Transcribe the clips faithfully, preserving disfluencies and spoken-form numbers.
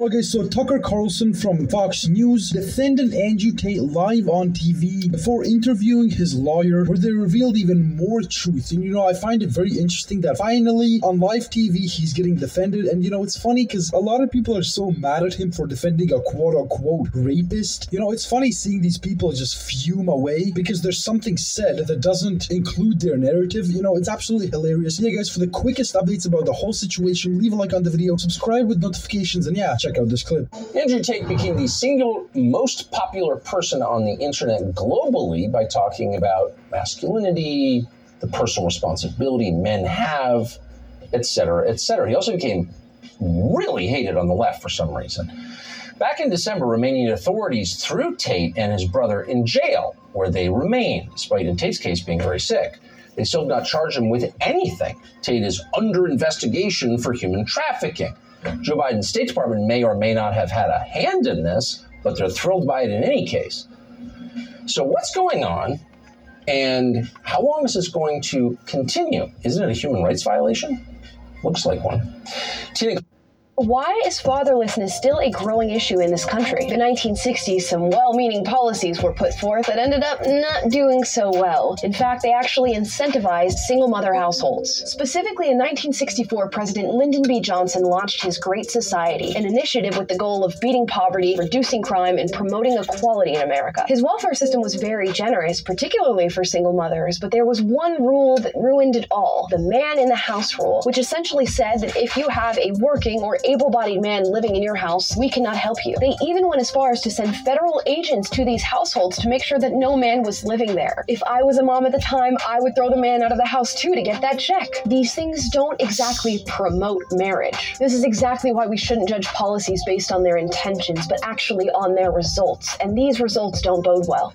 Okay, so Tucker Carlson from Fox News defended Andrew Tate live on T V before interviewing his lawyer, where they revealed even more truth. And, you know, I find it very interesting that finally on live T V, he's getting defended. And, you know, it's funny because a lot of people are so mad at him for defending a quote-unquote rapist. You know, it's funny seeing these people just fume away because there's something said that doesn't include their narrative. You know, it's absolutely hilarious. Yeah, guys, for the quickest updates about the whole situation, leave a like on the video, subscribe with notifications, and yeah, check out this clip. Andrew Tate became the single most popular person on the internet globally by talking about masculinity, the personal responsibility men have, et cetera, et cetera. He also became really hated on the left for some reason. Back in December, Romanian authorities threw Tate and his brother in jail, where they remain, despite in Tate's case being very sick. They still have not charged him with anything. Tate is under investigation for human trafficking. Joe Biden's State Department may or may not have had a hand in this, but they're thrilled by it in any case. So what's going on, and how long is this going to continue? Isn't it a human rights violation? Looks like one. Tina. Why is fatherlessness still a growing issue in this country? In the nineteen sixties, some well-meaning policies were put forth that ended up not doing so well. In fact, they actually incentivized single-mother households. Specifically, in nineteen sixty-four, President Lyndon B. Johnson launched his Great Society, an initiative with the goal of beating poverty, reducing crime, and promoting equality in America. His welfare system was very generous, particularly for single mothers, but there was one rule that ruined it all, the man in the house rule, which essentially said that if you have a working or able-bodied man living in your house, we cannot help you. They even went as far as to send federal agents to these households to make sure that no man was living there. If I was a mom at the time, I would throw the man out of the house too to get that check. These things don't exactly promote marriage. This is exactly why we shouldn't judge policies based on their intentions, but actually on their results. And these results don't bode well.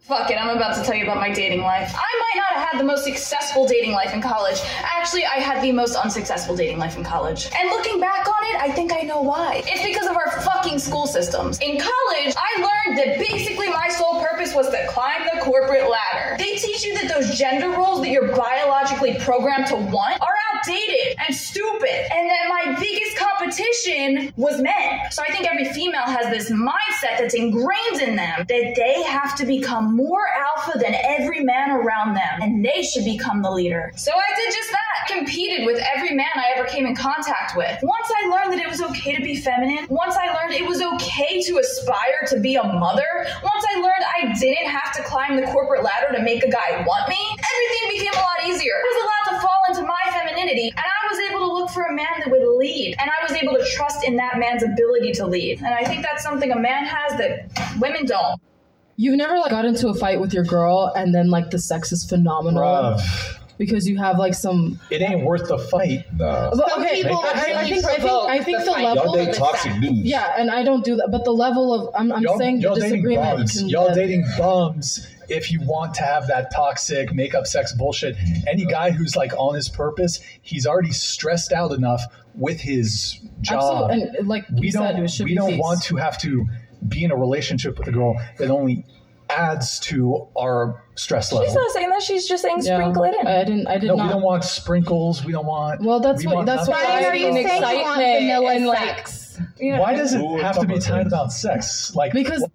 Fuck it, I'm about to tell you about my dating life. I might not have had the most successful dating life in college. Actually, I had the most unsuccessful dating life in college. And looking back on it, I think I know why. It's because of our fucking school systems. In college, I learned that basically my sole purpose was to climb the corporate ladder. They teach you that those gender roles that you're biologically programmed to want are outdated and stupid, and that my biggest competition was men. So I think every female has this mindset that's ingrained in them that they have to become more alpha than every man around them, and they should become the leader. So I did just that. Competed with every man I ever came in contact with. Once I learned that it was okay to be feminine, once I learned it was okay to aspire to be a mother, once I learned I didn't have to climb the corporate ladder to make a guy want me, everything became a lot easier. I was allowed to fall into my femininity, and I was able to look for a man that would lead, and I was able to trust in that man's ability to lead. And I think that's something a man has that women don't. You've never, like, got into a fight with your girl and then, like, the sex is phenomenal. Bruh. Because you have, like, some... It ain't worth the fight. No. But, okay, people I, I think, I think, I think the, the level... Y'all date toxic dudes. Yeah, and I don't do that. But the level of... I'm, I'm y'all, saying y'all the disagreement... Bums. Can y'all live. Dating bums... If you want to have that toxic make-up sex bullshit, any guy who's like on his purpose, he's already stressed out enough with his job. Absolutely. And like we don't, said, we don't want to have to be in a relationship with a girl that only adds to our stress level. She's not saying that. She's just saying yeah. Sprinkle it in. I didn't. I did no, not. No, we don't want sprinkles. We don't want. Well, that's we what. That's why are you saying you want vanilla and like? Yeah. Why does it Ooh, have to be tied about sex? Like because.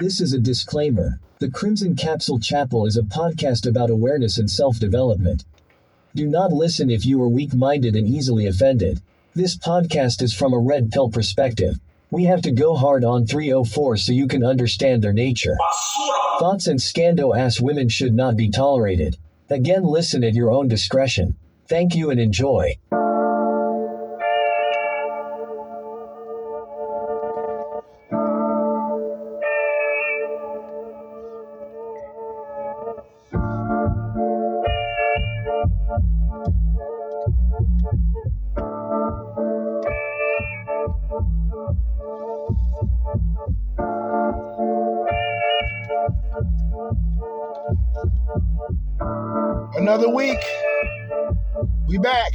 This is a disclaimer. The Crimson Capsule Chapel is a podcast about awareness and self-development. Do not listen if you are weak-minded and easily offended. This podcast is from a red pill perspective. We have to go hard on three oh four so you can understand their nature. Thoughts and scando-ass women should not be tolerated. Again, listen at your own discretion. Thank you and enjoy. Another week. We back.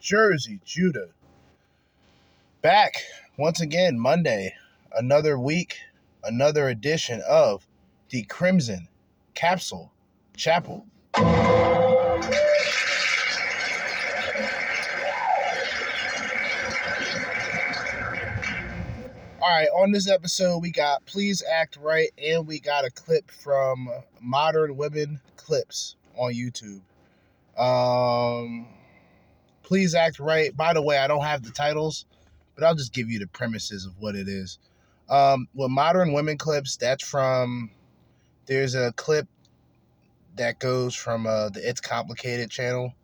Jersey, Judah, back once again Monday, another week, another edition of the Crimson Capsule Chapel. All right, on this episode, we got Please Act Right, and we got a clip from Modern Women Clips on YouTube. Um... Please Act Right. By the way, I don't have the titles, but I'll just give you the premises of what it is. Um, with Modern Women Clips, that's from, there's a clip that goes from uh, the It's Complicated channel.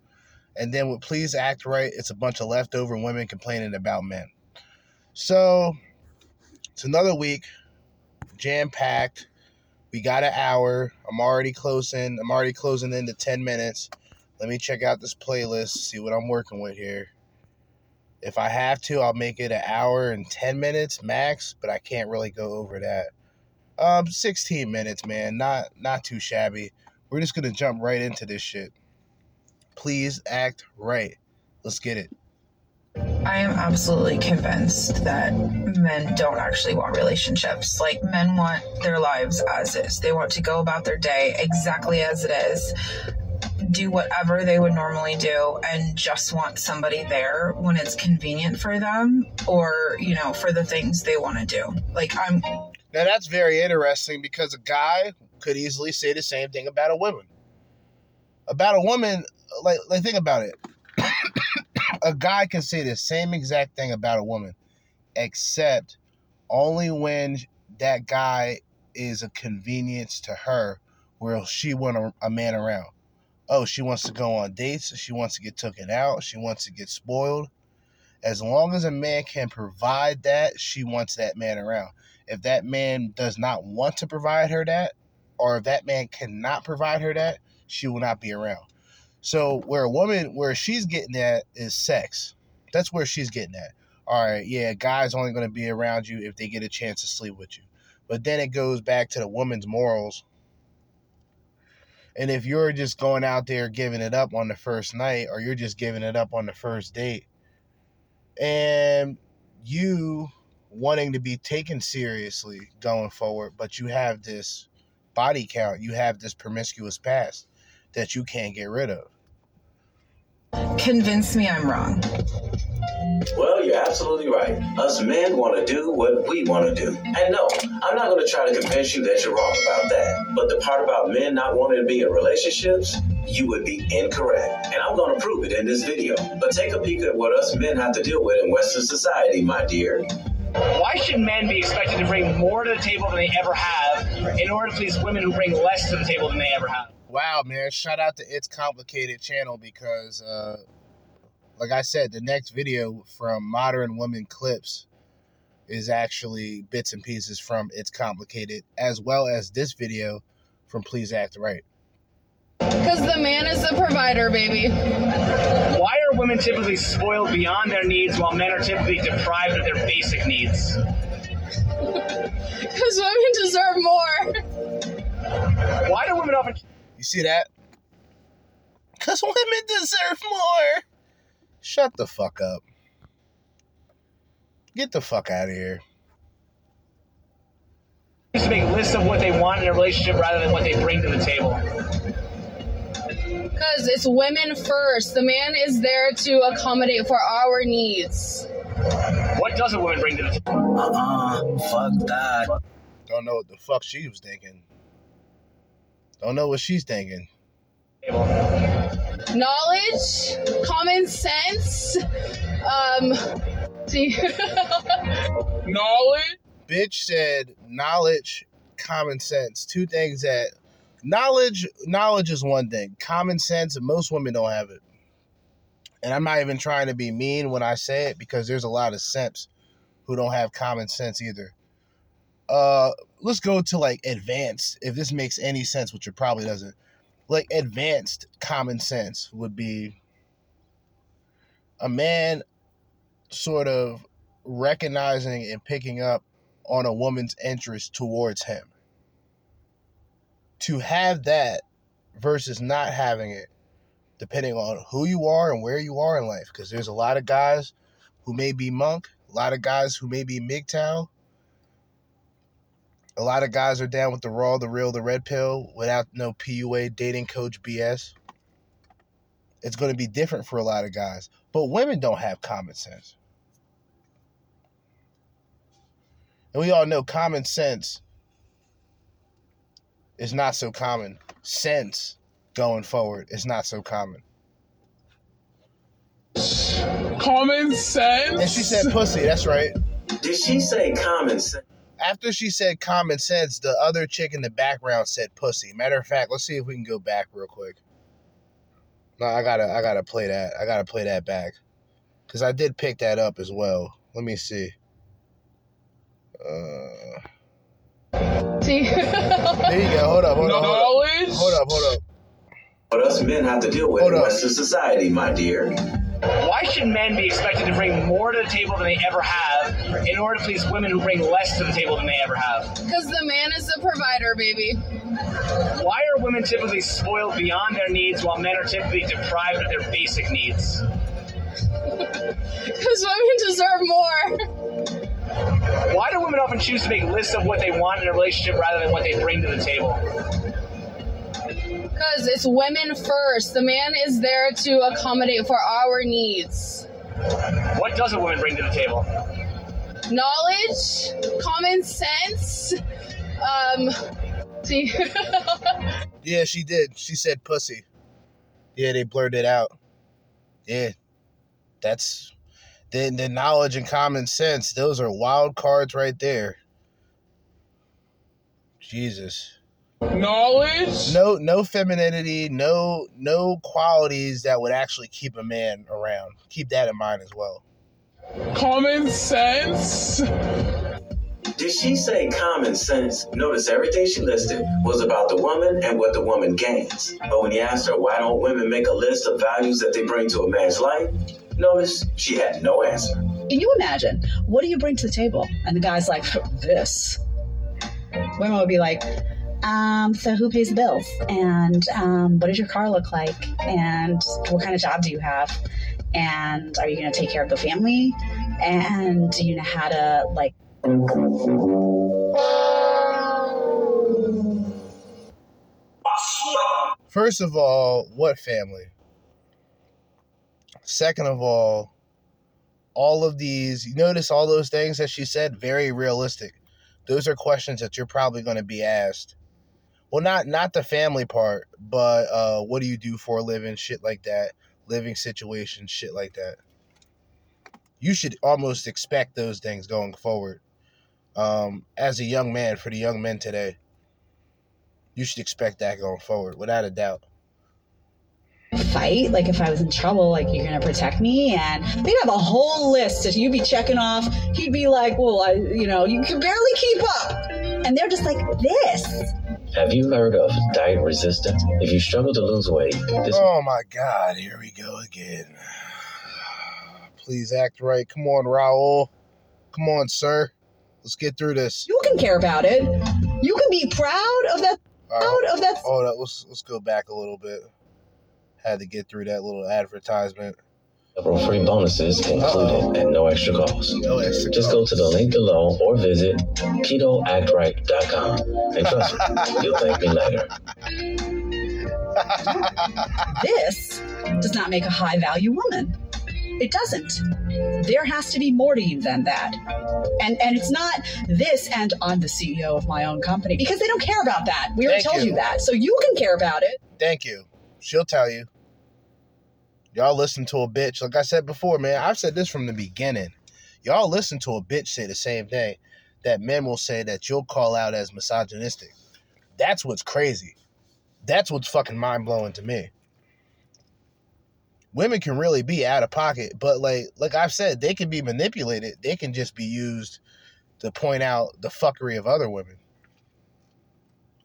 And then with Please Act Right, it's a bunch of leftover women complaining about men. So it's another week, jam-packed. We got an hour. I'm already closing. I'm already closing into ten minutes. Let me check out this playlist, see what I'm working with here. If I have to, I'll make it an hour and ten minutes max, but I can't really go over that. Um, sixteen minutes, man. Not not too shabby. We're just going to jump right into this shit. Please Act Right. Let's get it. I am absolutely convinced that men don't actually want relationships. Like, men want their lives as is. They want to go about their day exactly as it is, do whatever they would normally do, and just want somebody there when it's convenient for them, or, you know, for the things they want to do. Like, I'm... Now, that's very interesting, because a guy could easily say the same thing about a woman. About a woman, like, like think about it. A guy can say the same exact thing about a woman, except only when that guy is a convenience to her, where she want a, a man around. Oh, she wants to go on dates. She wants to get taken out. She wants to get spoiled. As long as a man can provide that, she wants that man around. If that man does not want to provide her that, or if that man cannot provide her that, she will not be around. So where a woman, where she's getting at is sex. That's where she's getting at. All right, yeah, a guy's only going to be around you if they get a chance to sleep with you. But then it goes back to the woman's morals. And if you're just going out there giving it up on the first night, or you're just giving it up on the first date, and you wanting to be taken seriously going forward, but you have this body count, you have this promiscuous past that you can't get rid of. Convince me I'm wrong. Well, you're absolutely right. Us men want to do what we want to do. And no, I'm not going to try to convince you that you're wrong about that. But the part about men not wanting to be in relationships, you would be incorrect. And I'm going to prove it in this video. But take a peek at what us men have to deal with in Western society, my dear. Why should men be expected to bring more to the table than they ever have in order to please women who bring less to the table than they ever have? Wow, man. Shout out to It's Complicated channel because, uh, like I said, the next video from Modern Women Clips is actually bits and pieces from It's Complicated, as well as this video from Please Act Right. Because the man is the provider, baby. Why are women typically spoiled beyond their needs while men are typically deprived of their basic needs? Because women deserve more. Why do women often... You see that? Because women deserve more. Shut the fuck up. Get the fuck out of here. Just make lists of what they want in a relationship rather than what they bring to the table. Because it's women first. The man is there to accommodate for our needs. What does a woman bring to the table? Uh-uh. Fuck that. Don't know what the fuck she was thinking. Don't know what she's thinking. Knowledge, common sense, um, knowledge. Bitch said knowledge, common sense. Two things that knowledge, knowledge is one thing. Common sense, most women don't have it. And I'm not even trying to be mean when I say it because there's a lot of simps who don't have common sense either. Uh, let's go to like advanced. If this makes any sense, which it probably doesn't. Like, advanced common sense would be a man sort of recognizing and picking up on a woman's interest towards him. To have that versus not having it, depending on who you are and where you are in life, because there's a lot of guys who may be monk, a lot of guys who may be M G T O W. A lot of guys are down with the raw, the real, the red pill without no P U A, dating coach B S. It's going to be different for a lot of guys. But women don't have common sense. And we all know common sense is not so common. Sense going forward is not so common. Common sense? And she said pussy, that's right. Did she say common sense? After she said common sense, the other chick in the background said pussy. Matter of fact, let's see if we can go back real quick. No, I gotta, I gotta play that. I gotta play that back. Because I did pick that up as well. Let me see. Uh... See? There you go. Hold up, hold up, hold up. Hold up, hold up. What us men have to deal with in Western society, my dear. Why should men be expected to bring more to the table than they ever have in order to please women who bring less to the table than they ever have? Because the man is the provider, baby. Why are women typically spoiled beyond their needs while men are typically deprived of their basic needs? Because women deserve more. Why do women often choose to make lists of what they want in a relationship rather than what they bring to the table? Because it's women first. The man is there to accommodate for our needs. What does a woman bring to the table? Knowledge, common sense, um... See? Yeah, she did. She said pussy. Yeah, they blurred it out. Yeah. That's... The, the knowledge and common sense, those are wild cards right there. Jesus. Knowledge? No, no femininity, no, no qualities that would actually keep a man around. Keep that in mind as well. Common sense? Did she say common sense? Notice everything she listed was about the woman and what the woman gains. But when you asked her why don't women make a list of values that they bring to a man's life, notice she had no answer. Can you imagine? What do you bring to the table? And the guy's like, this. women would be like, um, so who pays the bills? And um, what does your car look like? And what kind of job do you have? And are you going to take care of the family? And do you know how to, like... First of all, what family? Second of all, all of these, you notice all those things that she said, very realistic. Those are questions that you're probably going to be asked. Well, not, not the family part, but uh, what do you do for a living, shit like that, living situation, shit like that. You should almost expect those things going forward. Um, as a young man, for the young men today, you should expect that going forward, without a doubt. Fight, like if I was in trouble, like you're gonna protect me, and they'd have a whole list that you'd be checking off. He'd be like, well, I, you know, you can barely keep up, and they're just like this. Have you heard of diet resistance? If you struggle to lose weight, this- oh my God, here we go again. Please act right. Come on, Raul. Come on, sir. Let's get through this. You can care about it. You can be proud of that. Right. Proud of that. Hold up. Let's let's go back a little bit. Had to get through that little advertisement. Several free bonuses included at no extra cost. No extra Just cost. Go to the link below or visit keto act right dot com and trust me, you'll thank me later. This does not make a high-value woman. It doesn't. There has to be more to you than that. And and it's not this and I'm the C E O of my own company, because they don't care about that. We already told you that. So you can care about it. Thank you. She'll tell you. Y'all listen to a bitch. Like I said before, man, I've said this from the beginning. Y'all listen to a bitch say the same thing that men will say that you'll call out as misogynistic. That's what's crazy. That's what's fucking mind-blowing to me. Women can really be out of pocket, but like like I've said, they can be manipulated. They can just be used to point out the fuckery of other women.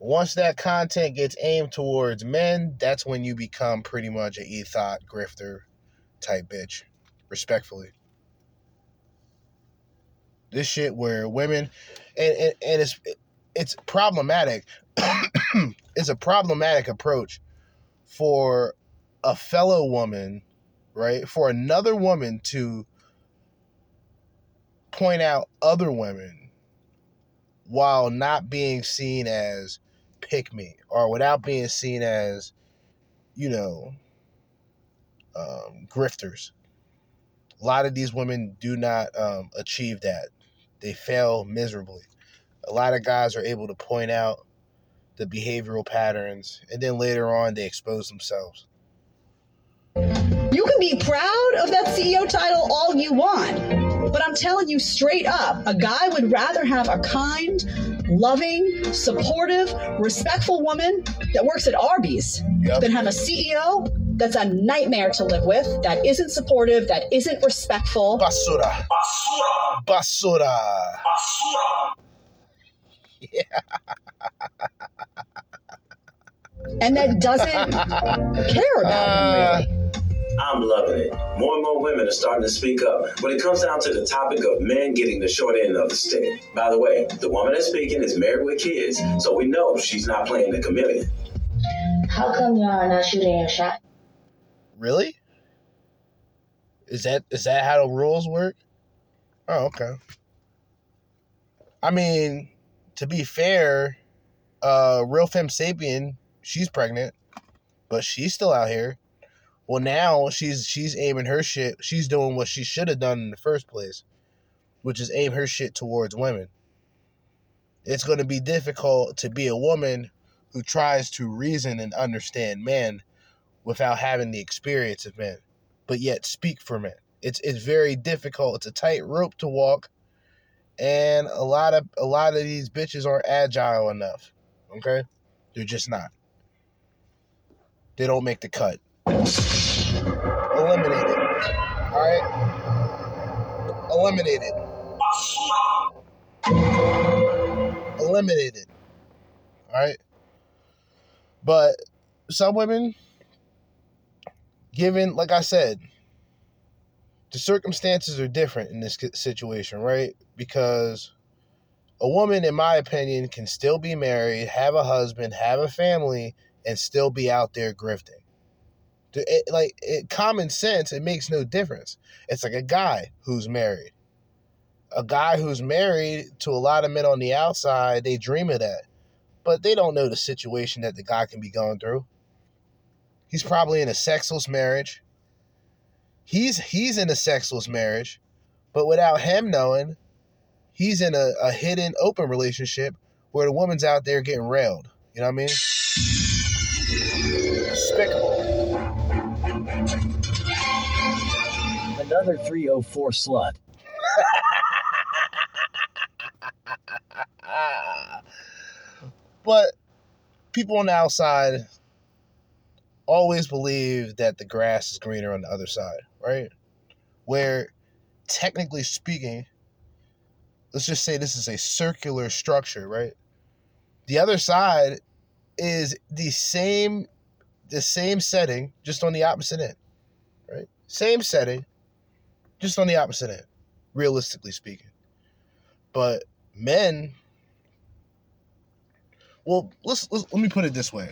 Once that content gets aimed towards men, that's when you become pretty much an ethot, grifter type bitch, respectfully. This shit where women, and, and, and it's, it's problematic. It's a problematic approach for a fellow woman, right? For another woman to point out other women while not being seen as pick me, or without being seen as, you know, um, grifters. A lot of these women do not um, achieve that. They fail miserably. A lot of guys are able to point out the behavioral patterns, and then later on they expose themselves. You can be proud of that C E O title all you want, but I'm telling you straight up, a guy would rather have a kind, loving, supportive, respectful woman that works at Arby's yep. than have a C E O that's a nightmare to live with, that isn't supportive, that isn't respectful. Basura. Basura. Basura. Basura. Yeah. And that doesn't care about them, really. I'm loving it. More and more women are starting to speak up when it comes down to the topic of men getting the short end of the stick. By the way, the woman that's speaking is married with kids, so we know she's not playing the chameleon. How come y'all are not shooting your shot? Really? Is that is that how the rules work? Oh, okay. I mean, to be fair, uh, Real Femme Sapien, she's pregnant, but she's still out here. Well, now she's she's aiming her shit. She's doing what she should have done in the first place, which is aim her shit towards women. It's going to be difficult to be a woman who tries to reason and understand men without having the experience of men, but yet speak for men. It's it's very difficult. It's a tight rope to walk, and a lot of a lot of these bitches aren't agile enough. Okay, they're just not. They don't make the cut. Eliminate it. Alright? Eliminate it. Eliminate it. Alright? But some women, given, like I said, the circumstances are different in this situation, right? Because A woman, in my opinion, can still be married, have a husband, have a family, and still be out there grifting. It, like, it, common sense, it makes no difference. It's like a guy who's married. A guy who's married to a lot of men on the outside, they dream of that. But they don't know the situation that the guy can be going through. He's probably in a sexless marriage. He's he's in a sexless marriage, but without him knowing, he's in a, a hidden open relationship where the woman's out there getting railed. You know what I mean? Despicable. Another three oh four slut. But people on the outside always believe that the grass is greener on the other side, right? Where, technically speaking, let's just say this is a circular structure, right? The other side is the same, the same setting, just on the opposite end, right? Same setting, just on the opposite end, realistically speaking. But men... Well, let's, let's let me put it this way.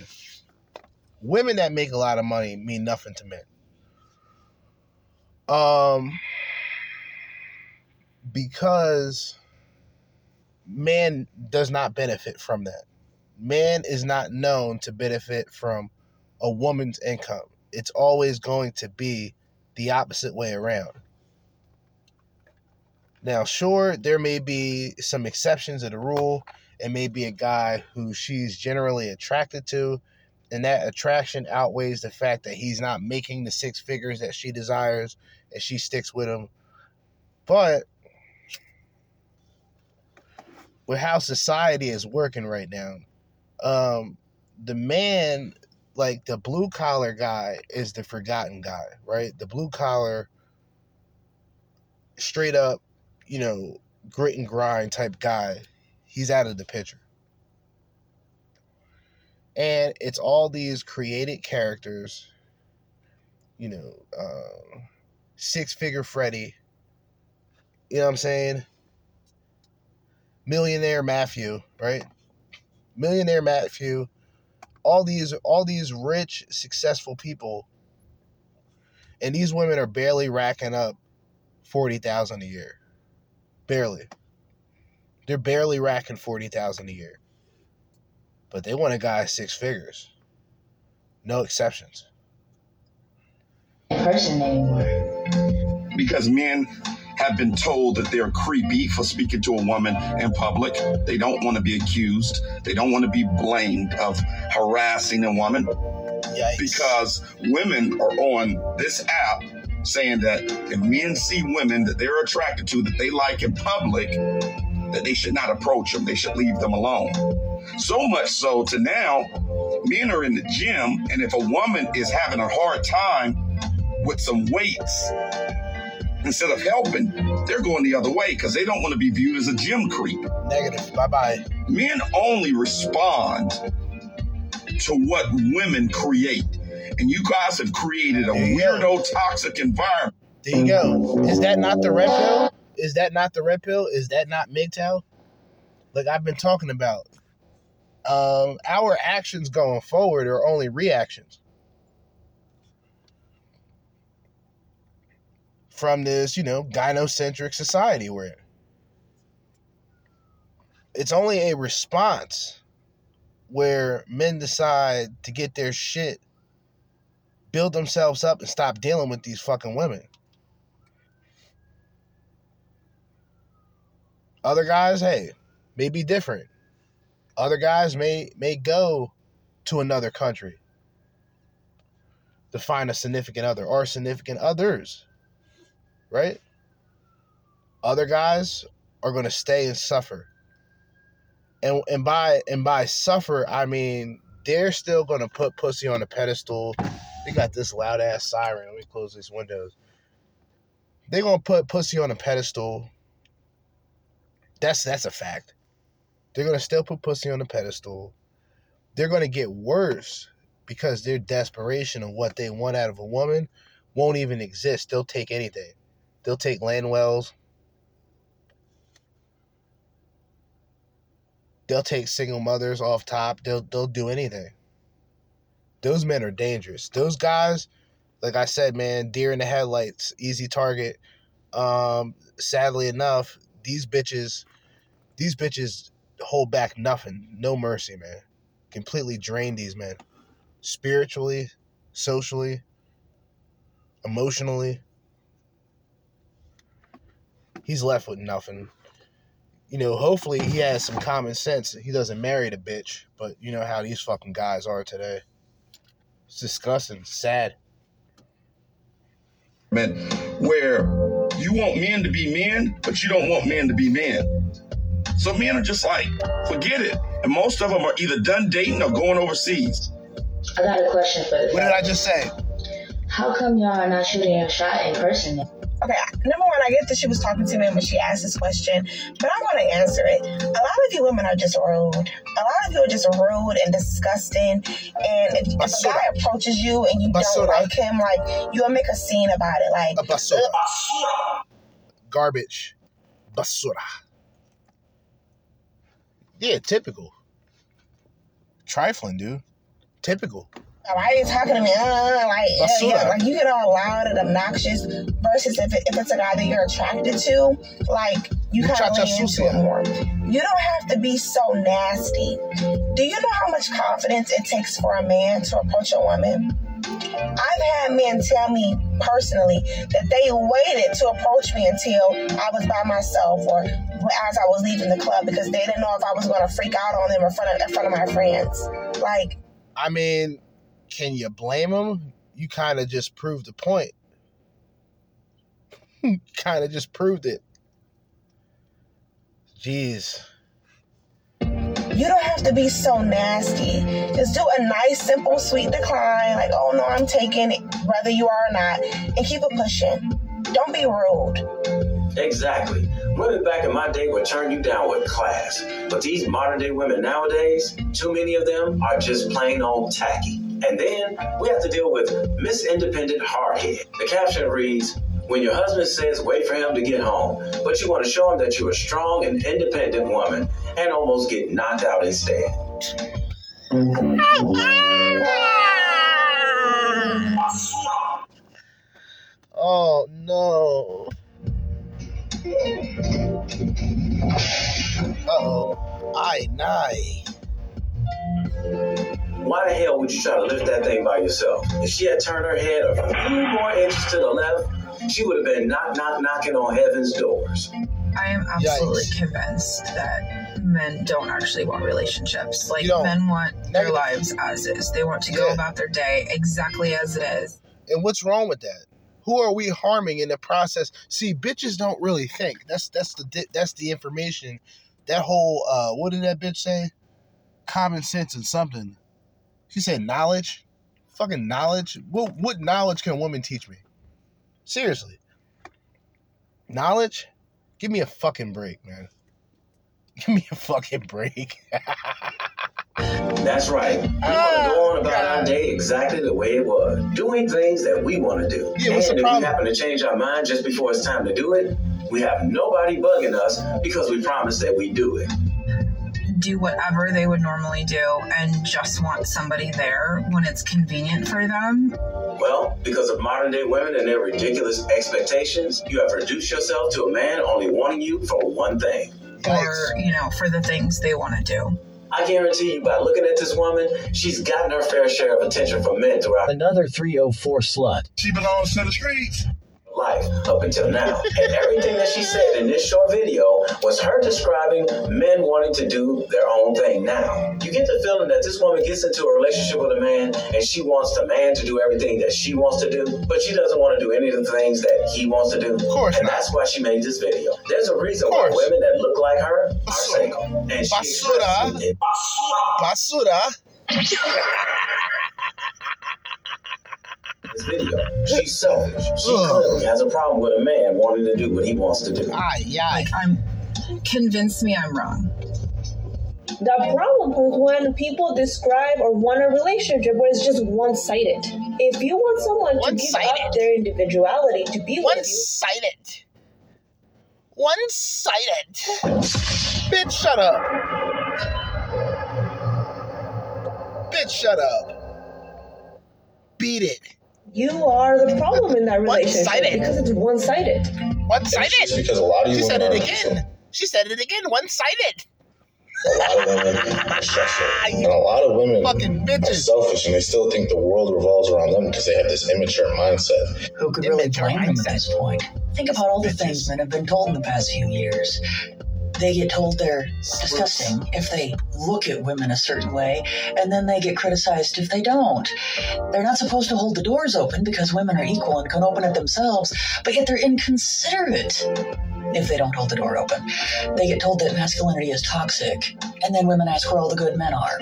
Women that make a lot of money mean nothing to men. Um, because man does not benefit from that. Man is not known to benefit from a woman's income. It's always going to be the opposite way around. Now, sure, there may be some exceptions to the rule. It may be a guy who she's generally attracted to, and that attraction outweighs the fact that he's not making the six figures that she desires, and she sticks with him. But with how society is working right now, um, the man, like the blue-collar guy, is the forgotten guy, right? The blue-collar, straight-up, you know, grit-and-grind type guy. He's out of the picture. And it's all these created characters, you know, uh, six-figure Freddy, you know what I'm saying? Millionaire Matthew, right? Millionaire Matthew, all these, all these rich, successful people, and these women are barely racking up forty thousand dollars a year. Barely. They're barely racking forty thousand dollars a year. But they want a guy six figures. No exceptions. Person anymore. Because men have been told that they're creepy for speaking to a woman in public. They don't want to be accused. They don't want to be blamed of harassing a woman. Yikes. Because women are on this app saying that if men see women that they're attracted to, that they like in public, that they should not approach them. They should leave them alone. So much so to now, men are in the gym, and if a woman is having a hard time with some weights, instead of helping, they're going the other way because they don't want to be viewed as a gym creep. Negative. Bye-bye. Men only respond to what women create, and you guys have created a weirdo, toxic environment. There you go. Is that not the red pill? Is that not the red pill? Is that not M G T O W? Like I've been talking about. Um, our actions going forward are only reactions. From this, you know, gynocentric society we're in. It's only a response where men decide to get their shit, build themselves up, and stop dealing with these fucking women. Other guys, hey, may be different. Other guys may may go to another country to find a significant other or significant others, right? Other guys are going to stay and suffer. And and by and by suffer, I mean they're still going to put pussy on a pedestal. They got this loud ass siren. Let me close these windows. They're going to put pussy on a pedestal. That's that's a fact. They're going to still put pussy on the pedestal. They're going to get worse because their desperation of what they want out of a woman won't even exist. They'll take anything. They'll take Landwells. They'll take single mothers off top. They'll they'll do anything. Those men are dangerous. Those guys, like I said, man, deer in the headlights, easy target. Um, sadly enough, these bitches, these bitches hold back nothing. No mercy, man. Completely drain these men. Spiritually, socially, emotionally. He's left with nothing. You know, hopefully he has some common sense. He doesn't marry the bitch, but you know how these fucking guys are today. It's disgusting. Sad. Men, where you want men to be men, but you don't want men to be men. So men are just like, forget it. And most of them are either done dating or going overseas. I got a question for you. What did I just say? How come y'all are not shooting your shot in person? Okay, number one, I guess that she was talking to me when she asked this question, but I want to answer it. A lot of you women are just rude. A lot of you are just rude and disgusting. And if, if a guy approaches you and you don't like him, like, you'll make a scene about it. Like, a basura. Uh, Garbage. Basura. Yeah, typical. Trifling, dude. Typical. Why are you talking to me? Uh, like, yeah, yeah. Like, you get all loud and obnoxious versus if, it, if it's a guy that you're attracted to, like, you kind of lean into it more. You don't have to be so nasty. Do you know how much confidence it takes for a man to approach a woman? I've had men tell me personally that they waited to approach me until I was by myself or as I was leaving the club because they didn't know if I was going to freak out on them in front of, in front of my friends. Like, I mean... Can you blame them? You kind of just proved the point. kind of just proved it. Jeez. You don't have to be so nasty. Just do a nice, simple, sweet decline. Like, oh, no, I'm taking it, whether you are or not. And keep it pushing. Don't be rude. Exactly. Women back in my day would turn you down with class. But these modern-day women nowadays, too many of them are just plain old tacky. And then we have to deal with Miss Independent Hardhead. The caption reads, when your husband says wait for him to get home, but you want to show him that you're a strong and independent woman and almost get knocked out instead. Oh, no. Uh-oh. Aye, aye. Why the hell would you try to lift that thing by yourself? If she had turned her head a few more inches to the left, she would have been knock, knock, knocking on heaven's doors. I am absolutely Yikes. convinced that men don't actually want relationships. Like, men want their Negative. lives as is. They want to go yeah. about their day exactly as it is. And what's wrong with that? Who are we harming in the process? See, bitches don't really think. That's that's the that's the information. That whole, uh, what did that bitch say? Common sense and something. She said knowledge? Fucking knowledge? What what knowledge can a woman teach me? Seriously. Knowledge? Give me a fucking break, man. Give me a fucking break. That's right. We want to go on about our day exactly the way it was. Doing things that we want to do. Yeah, what's and the if problem? we happen to change our mind just before it's time to do it, we have nobody bugging us because we promised that we do it. Do whatever they would normally do and just want somebody there when it's convenient for them? Well, because of modern day women and their ridiculous expectations, you have reduced yourself to a man only wanting you for one thing. Or, you know, for the things they want to do. I guarantee you by looking at this woman, she's gotten her fair share of attention from men throughout. Another three oh four slut. She belongs to the streets. Life up until now. And everything that she said in this short video was her describing men wanting to do their own thing now. You get the feeling that this woman gets into a relationship with a man and she wants the man to do everything that she wants to do, but she doesn't want to do any of the things that he wants to do. Of course and not. That's why she made this video. There's a reason why women that look like her are single. And she Basura. Basura. Basura. This video. She's selfish. She clearly has a problem with a man wanting to do what he wants to do. Aye, yeah. Like, I'm convince me I'm wrong. The problem is when people describe or want a relationship where it's just one-sided. If you want someone one-sided. to give up their individuality to be one-sided. with you... One-sided. One-sided. Bitch, shut up. Bitch, shut up. Beat it. You are the problem in that relationship. One-sided. Because it's one-sided. One-sided. It's because a lot of you she said it again. She said it again. One-sided. A lot of women are stressful. And a lot of women fucking bitches are selfish, and they still think the world revolves around them because they have this immature mindset. Who could really blame them at this point? Think about all the things men have been told in the past few years. They get told they're disgusting if they look at women a certain way, and then they get criticized if they don't. They're not supposed to hold the doors open because women are equal and can open it themselves, but yet they're inconsiderate if they don't hold the door open. They get told that masculinity is toxic, and then women ask where all the good men are.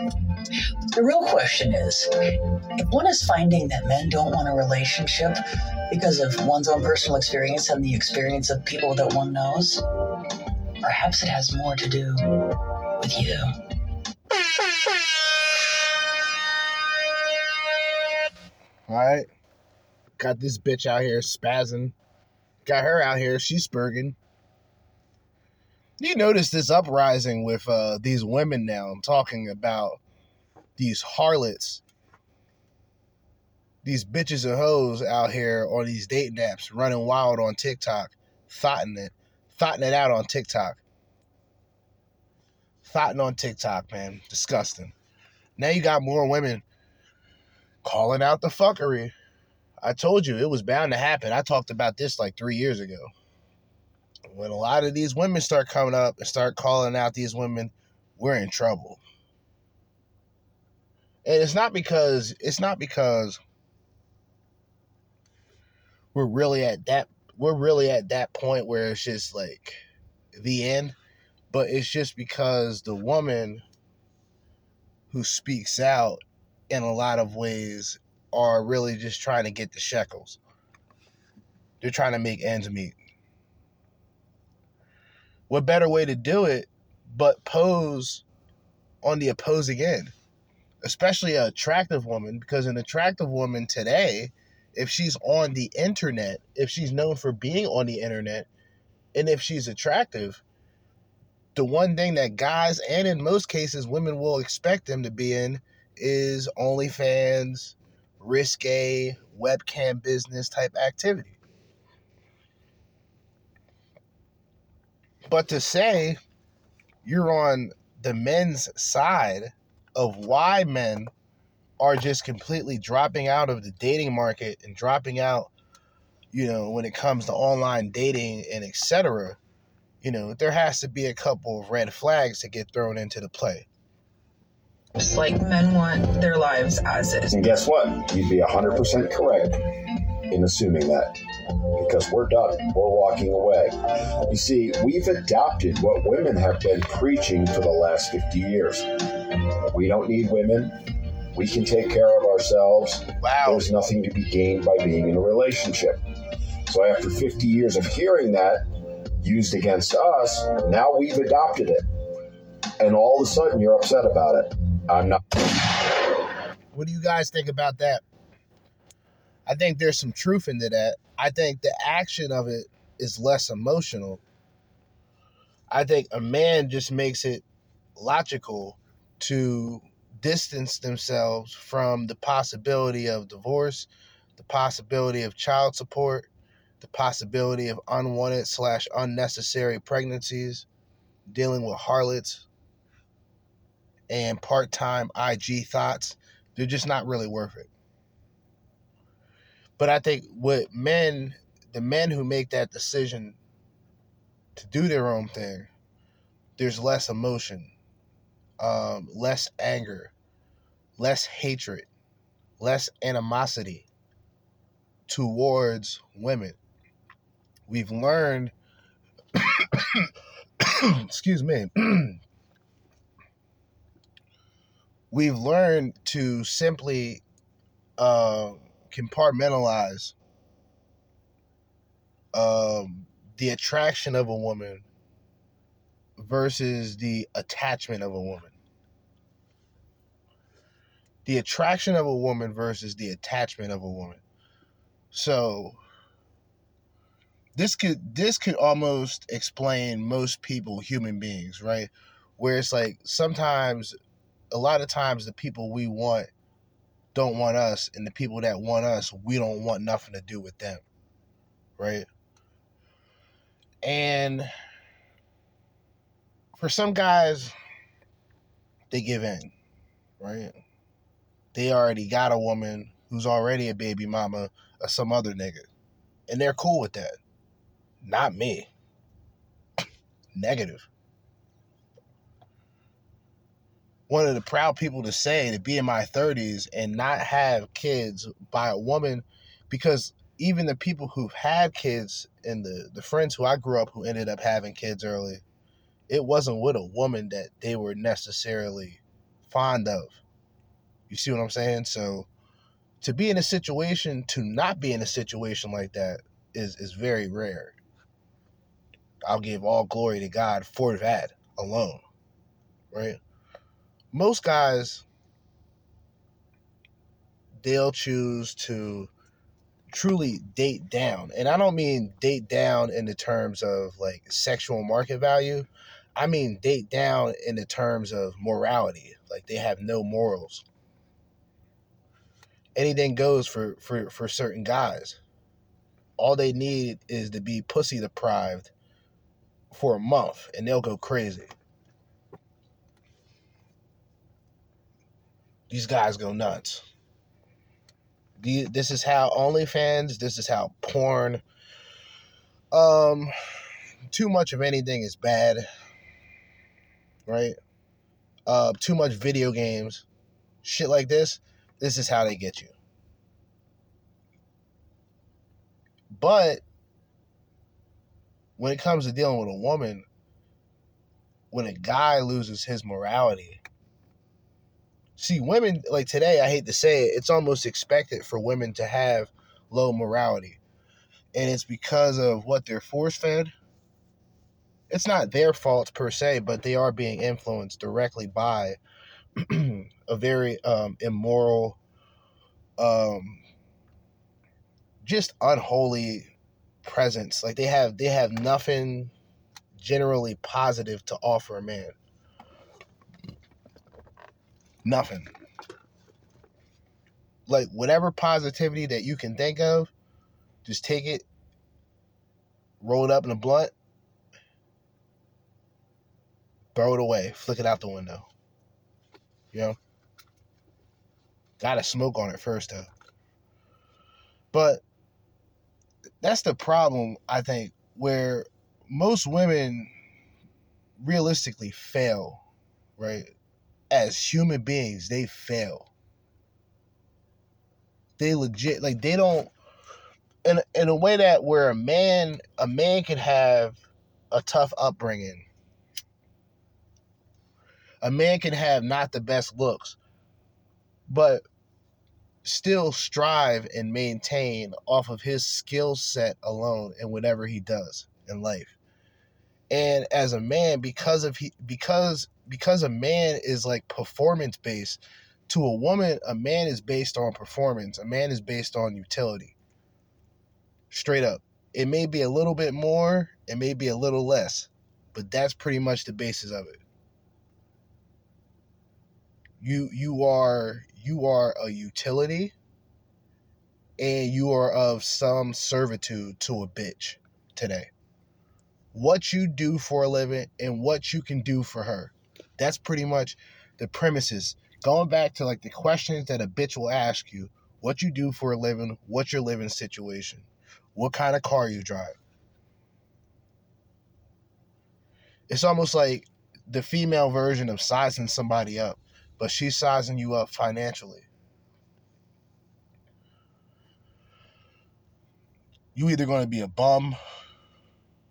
The real question is, if one is finding that men don't want a relationship because of one's own personal experience and the experience of people that one knows, perhaps it has more to do with you. All right. Got this bitch out here spazzing. Got her out here. She's spurging. You notice this uprising with uh, these women now talking about these harlots. These bitches and hoes out here on these dating apps running wild on TikTok, thotting it. Thotting it out on TikTok. Thotting on TikTok, man. Disgusting. Now you got more women calling out the fuckery. I told you it was bound to happen. I talked about this like three years ago. When a lot of these women start coming up and start calling out these women, we're in trouble. And it's not because it's not because we're really at that We're really at that point where it's just like the end, but it's just because the woman who speaks out in a lot of ways are really just trying to get the shekels. They're trying to make ends meet. What better way to do it but pose on the opposing end, especially an attractive woman, because an attractive woman today, if she's on the internet, if she's known for being on the internet, and if she's attractive, the one thing that guys, and in most cases, women will expect them to be in, is OnlyFans, risque, webcam business type activity. But to say you're on the men's side of why men are just completely dropping out of the dating market and dropping out, you know, when it comes to online dating and et cetera, you know, there has to be a couple of red flags to get thrown into the play. Just like men want their lives as is. And guess what? You'd be one hundred percent correct in assuming that, because we're done. We're walking away. You see, we've adopted what women have been preaching for the last fifty years. We don't need women. We can take care of ourselves. Wow. There's nothing to be gained by being in a relationship. So after fifty years of hearing that used against us, now we've adopted it. And all of a sudden you're upset about it. I'm not. What do you guys think about that? I think there's some truth into that. I think the action of it is less emotional. I think a man just makes it logical to distance themselves from the possibility of divorce, the possibility of child support, the possibility of unwanted slash unnecessary pregnancies, dealing with harlots and part-time I G thoughts. They're just not really worth it. But I think what men, the men who make that decision to do their own thing, there's less emotion. Um, less anger, less hatred, less animosity towards women. We've learned, excuse me, we've learned to simply uh, compartmentalize um, the attraction of a woman versus the attachment of a woman. The attraction of a woman versus the attachment of a woman. So this could this could almost explain most people, human beings, right? Where it's like sometimes, a lot of times the people we want don't want us, and the people that want us, we don't want nothing to do with them, right? And for some guys, they give in, right? They already got a woman who's already a baby mama or some other nigga, and they're cool with that. Not me. Negative. One of the proud people to say to be in my thirties and not have kids by a woman, because even the people who've had kids and the, the friends who I grew up who ended up having kids early, it wasn't with a woman that they were necessarily fond of. You see what I'm saying? So to be in a situation, to not be in a situation like that is, is very rare. I'll give all glory to God for that alone, right? Most guys, they'll choose to truly date down. And I don't mean date down in the terms of like sexual market value. I mean date down in the terms of morality. Like they have no morals. Anything goes for, for, for certain guys. All they need is to be pussy deprived for a month and they'll go crazy. These guys go nuts. This is how OnlyFans, this is how porn. Um, too much of anything is bad, right? Uh, too much video games, shit like this, this is how they get you. But when it comes to dealing with a woman, when a guy loses his morality... See, women, like today, I hate to say it, it's almost expected for women to have low morality. And it's because of what they're force-fed. It's not their fault, per se, but they are being influenced directly by a very um, immoral, um, just unholy presence. Like, they have, they have nothing generally positive to offer a man. Nothing. Like, whatever positivity that you can think of, just take it, roll it up in a blunt, throw it away, flick it out the window. You know? Gotta smoke on it first, though. But that's the problem, I think, where most women realistically fail, right? As human beings, they fail. They legit, like, they don't, in, in a way that where a man, a man can have a tough upbringing. A man can have not the best looks, but still strive and maintain off of his skill set alone in whatever he does in life. And as a man, because of he, because Because a man is like performance based, to a woman, a man is based on performance. A man is based on utility. Straight up. It may be a little bit more, it may be a little less, but that's pretty much the basis of it. You you are you are a utility, and you are of some servitude to a bitch today. What you do for a living and what you can do for her. That's pretty much the premises. Going back to like the questions that a bitch will ask you, what you do for a living, what's your living situation, what kind of car you drive. It's almost like the female version of sizing somebody up, but she's sizing you up financially. You either going to be a bum,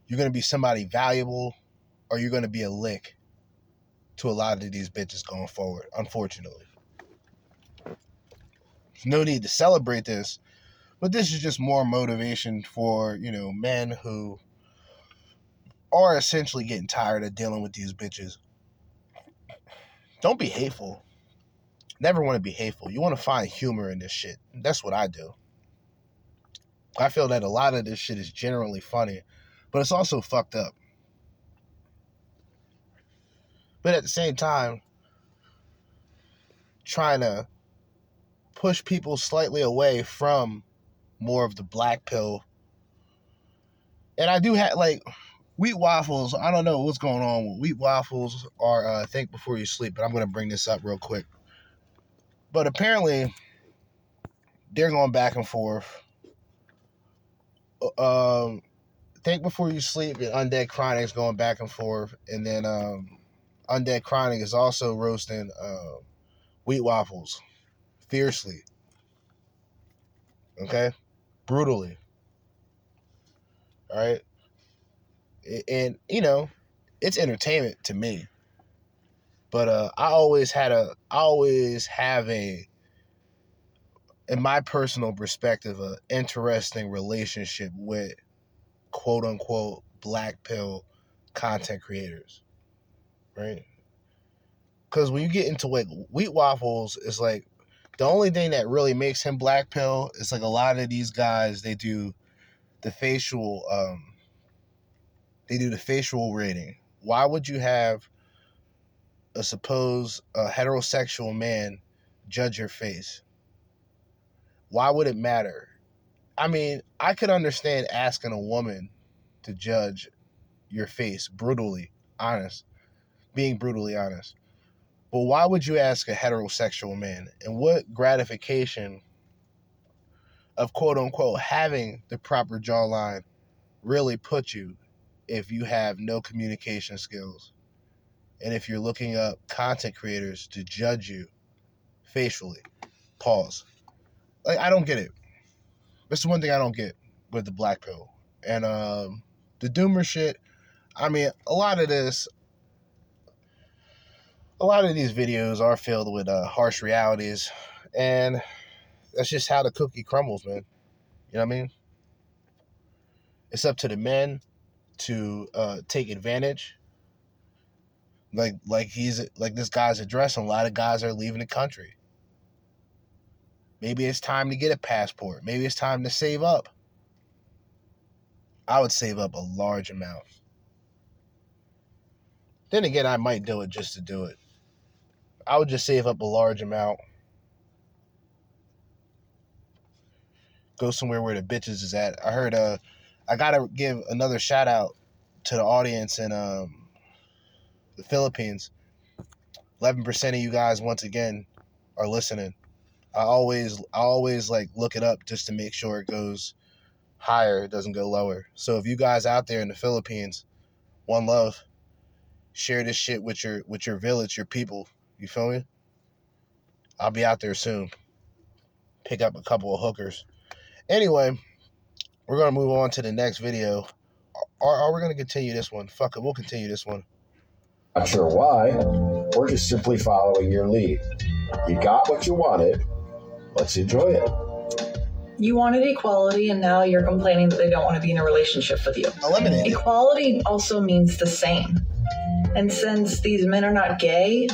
you're going to be somebody valuable, or you're going to be a lick to a lot of these bitches going forward, unfortunately. There's no need to celebrate this, but this is just more motivation for, you know, men who are essentially getting tired of dealing with these bitches. Don't be hateful. Never want to be hateful. You want to find humor in this shit. That's what I do. I feel that a lot of this shit is generally funny, but it's also fucked up. But at the same time, trying to push people slightly away from more of the black pill. And I do have, like, Wheat Waffles. I don't know what's going on with Wheat Waffles or uh, Think Before You Sleep, but I'm going to bring this up real quick. But apparently, they're going back and forth. Um, Think Before You Sleep and Undead Chronic is going back and forth. And then um, Undead Chronic is also roasting uh, Wheat Waffles fiercely. Okay? Brutally. All right? And, you know, it's entertainment to me. But uh, I always had a, I always have a, in my personal perspective, an interesting relationship with quote-unquote black pill content creators, right? Because when you get into, like, Wheat Waffles, it's like the only thing that really makes him black pill is, like, a lot of these guys, they do the facial, um, they do the facial rating. Why would you have a supposed uh, heterosexual man judge your face? Why would it matter? I mean, I could understand asking a woman to judge your face brutally, honest, being brutally honest. But why would you ask a heterosexual man? And what gratification of quote unquote having the proper jawline really put you if you have no communication skills? And if you're looking up content creators to judge you facially, pause. Like, I don't get it. That's the one thing I don't get with the black pill. And um, the doomer shit, I mean, a lot of this, a lot of these videos are filled with uh, harsh realities. And that's just how the cookie crumbles, man. You know what I mean? It's up to the men to uh, take advantage. Like, like he's, like this guy's addressing, a lot of guys are leaving the country. Maybe it's time to get a passport. Maybe it's time to save up. I would save up a large amount. Then again, I might do it just to do it. I would just save up a large amount. Go somewhere where the bitches is at. I heard, uh, I gotta give another shout out to the audience in um, the Philippines. eleven percent of you guys, once again, are listening. I always, I always like look it up just to make sure it goes higher. It doesn't go lower. So if you guys out there in the Philippines, one love, share this shit with your, with your village, your people. You feel me? I'll be out there soon. Pick up a couple of hookers. Anyway, we're going to move on to the next video. Are, are we going to continue this one? Fuck it. We'll continue this one. Not sure why. We're just simply following your lead. You got what you wanted. Let's enjoy it. You wanted equality, and now you're complaining that they don't want to be in a relationship with you. Eliminate. Equality also means the same. And since these men are not gay,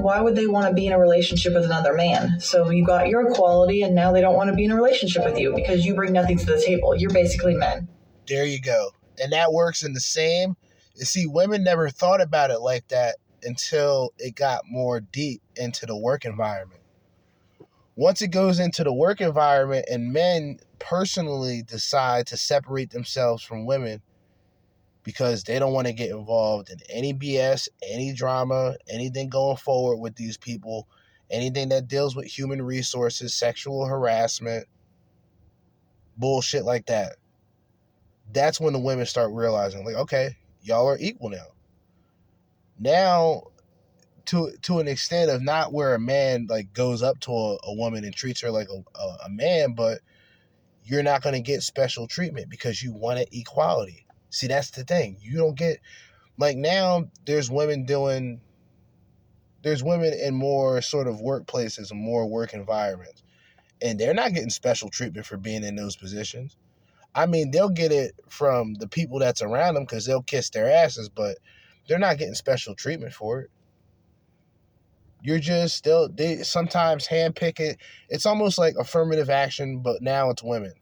why would they want to be in a relationship with another man? So you got your equality, and now they don't want to be in a relationship with you because you bring nothing to the table. You're basically men. There you go. And that works in the same. You see, women never thought about it like that until it got more deep into the work environment. Once it goes into the work environment and men personally decide to separate themselves from women because they don't want to get involved in any B S, any drama, anything going forward with these people, anything that deals with human resources, sexual harassment, bullshit like that. That's when the women start realizing, like, okay, y'all are equal now. Now, to to an extent of not where a man like goes up to a, a woman and treats her like a, a, a man, but you're not going to get special treatment because you wanted equality. See, that's the thing. You don't get, like, now there's women doing, there's women in more sort of workplaces and more work environments, and they're not getting special treatment for being in those positions. I mean, they'll get it from the people that's around them because they'll kiss their asses, but they're not getting special treatment for it. You're just still, they sometimes handpick it. It's almost like affirmative action, but now it's women.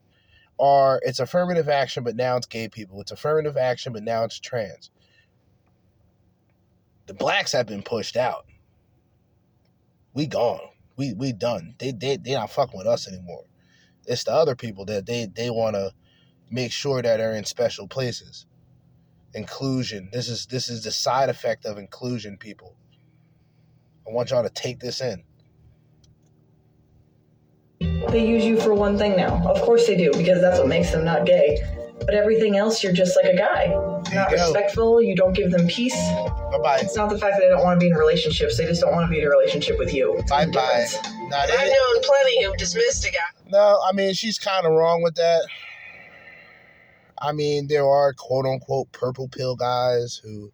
Or it's affirmative action, but now it's gay people. It's affirmative action, but now it's trans. The blacks have been pushed out. We gone. we we done. They they they not fucking with us anymore. It's the other people that they they want to make sure that are in special places. Inclusion. This is this is the side effect of inclusion, people. I want y'all to take this in. They use you for one thing now. Of course they do, because that's what makes them not gay. But everything else, you're just like a guy. There not you respectful. You don't give them peace. Bye-bye. It's not the fact that they don't want to be in relationships. They just don't want to be in a relationship with you. It's bye-bye. Not I've known plenty who dismissed a guy. No, I mean, she's kind of wrong with that. I mean, there are quote-unquote purple pill guys who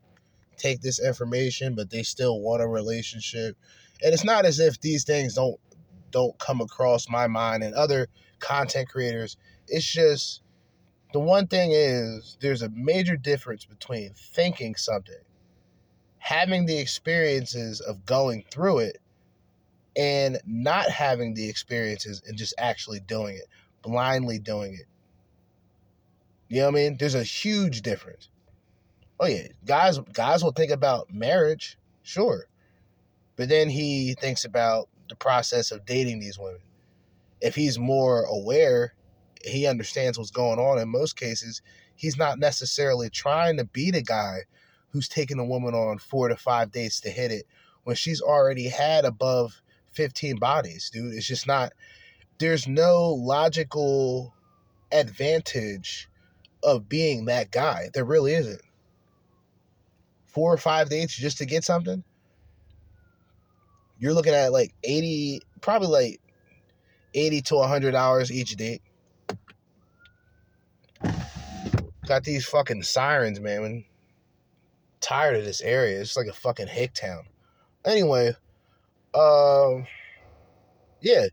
take this information, but they still want a relationship. And it's not as if these things don't don't come across my mind and other content creators. It's just the one thing is there's a major difference between thinking something, having the experiences of going through it, and not having the experiences and just actually doing it, blindly doing it. You know what I mean? There's a huge difference. Oh yeah, guys guys will think about marriage, sure. But then he thinks about the process of dating these women. If he's more aware, he understands what's going on in most cases. He's not necessarily trying to be the guy who's taking a woman on four to five dates to hit it when she's already had above fifteen bodies, dude. It's just not, there's no logical advantage of being that guy. There really isn't. Four or five dates just to get something? You're looking at like eighty, probably like eighty to one hundred hours each date. Got these fucking sirens, man. I'm tired of this area. It's like a fucking hick town. Anyway, um, yeah.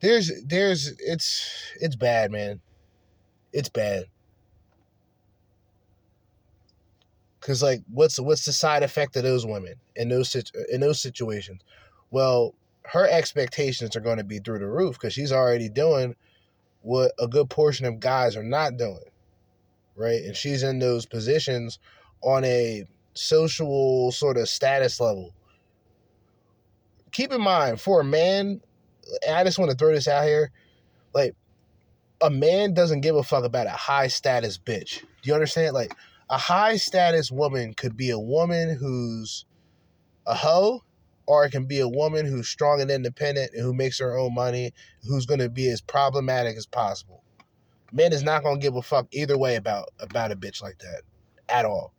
There's, there's, it's, it's bad, man. It's bad. Because, like, what's what's the side effect of those women in those situ- in those situations? Well, her expectations are going to be through the roof because she's already doing what a good portion of guys are not doing, right? And she's in those positions on a social sort of status level. Keep in mind, for a man, and I just want to throw this out here, like, a man doesn't give a fuck about a high-status bitch. Do you understand? Like, a high-status woman could be a woman who's a hoe, or it can be a woman who's strong and independent and who makes her own money, who's going to be as problematic as possible. Man is not going to give a fuck either way about, about a bitch like that at all.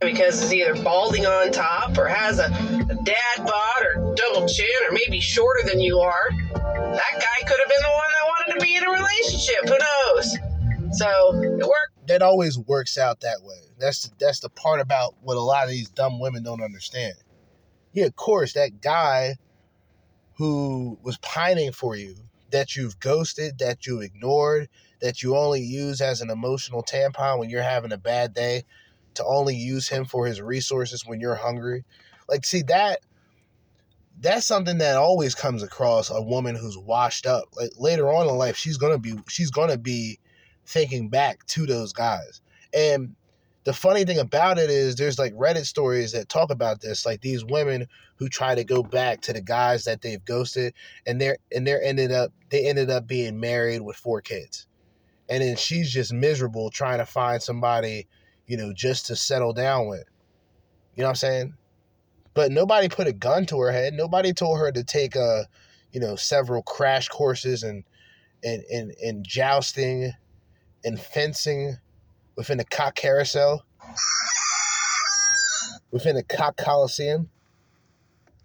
Because it's either balding on top or has a, a dad bod or double chin or maybe shorter than you are. That guy could have been the one that wanted to be in a relationship. Who knows? So it worked. That always works out that way. That's the, that's the part about what a lot of these dumb women don't understand. Yeah, of course, that guy who was pining for you, that you've ghosted, that you ignored, that you only use as an emotional tampon when you're having a bad day, to only use him for his resources when you're hungry. Like, see, that that's something that always comes across a woman who's washed up. Like, later on in life, she's going to be she's going to be thinking back to those guys. And the funny thing about it is there's like Reddit stories that talk about this, like these women who try to go back to the guys that they've ghosted, and they're and they're ended up they ended up being married with four kids. And then she's just miserable trying to find somebody, you know, just to settle down with. You know what I'm saying? But nobody put a gun to her head. Nobody told her to take a, you know, several crash courses and and and, and jousting and fencing within a cock carousel, within a cock coliseum.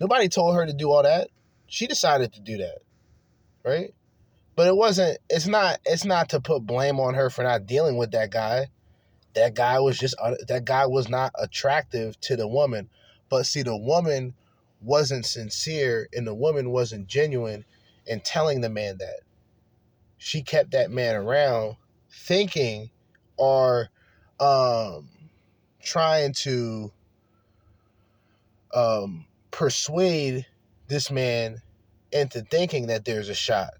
Nobody told her to do all that. She decided to do that, right? But it wasn't, it's not, it's not to put blame on her for not dealing with that guy. That guy was just, that guy was not attractive to the woman. But see, the woman wasn't sincere and the woman wasn't genuine in telling the man that. She kept that man around thinking or um, trying to um, persuade this man into thinking that there's a shot.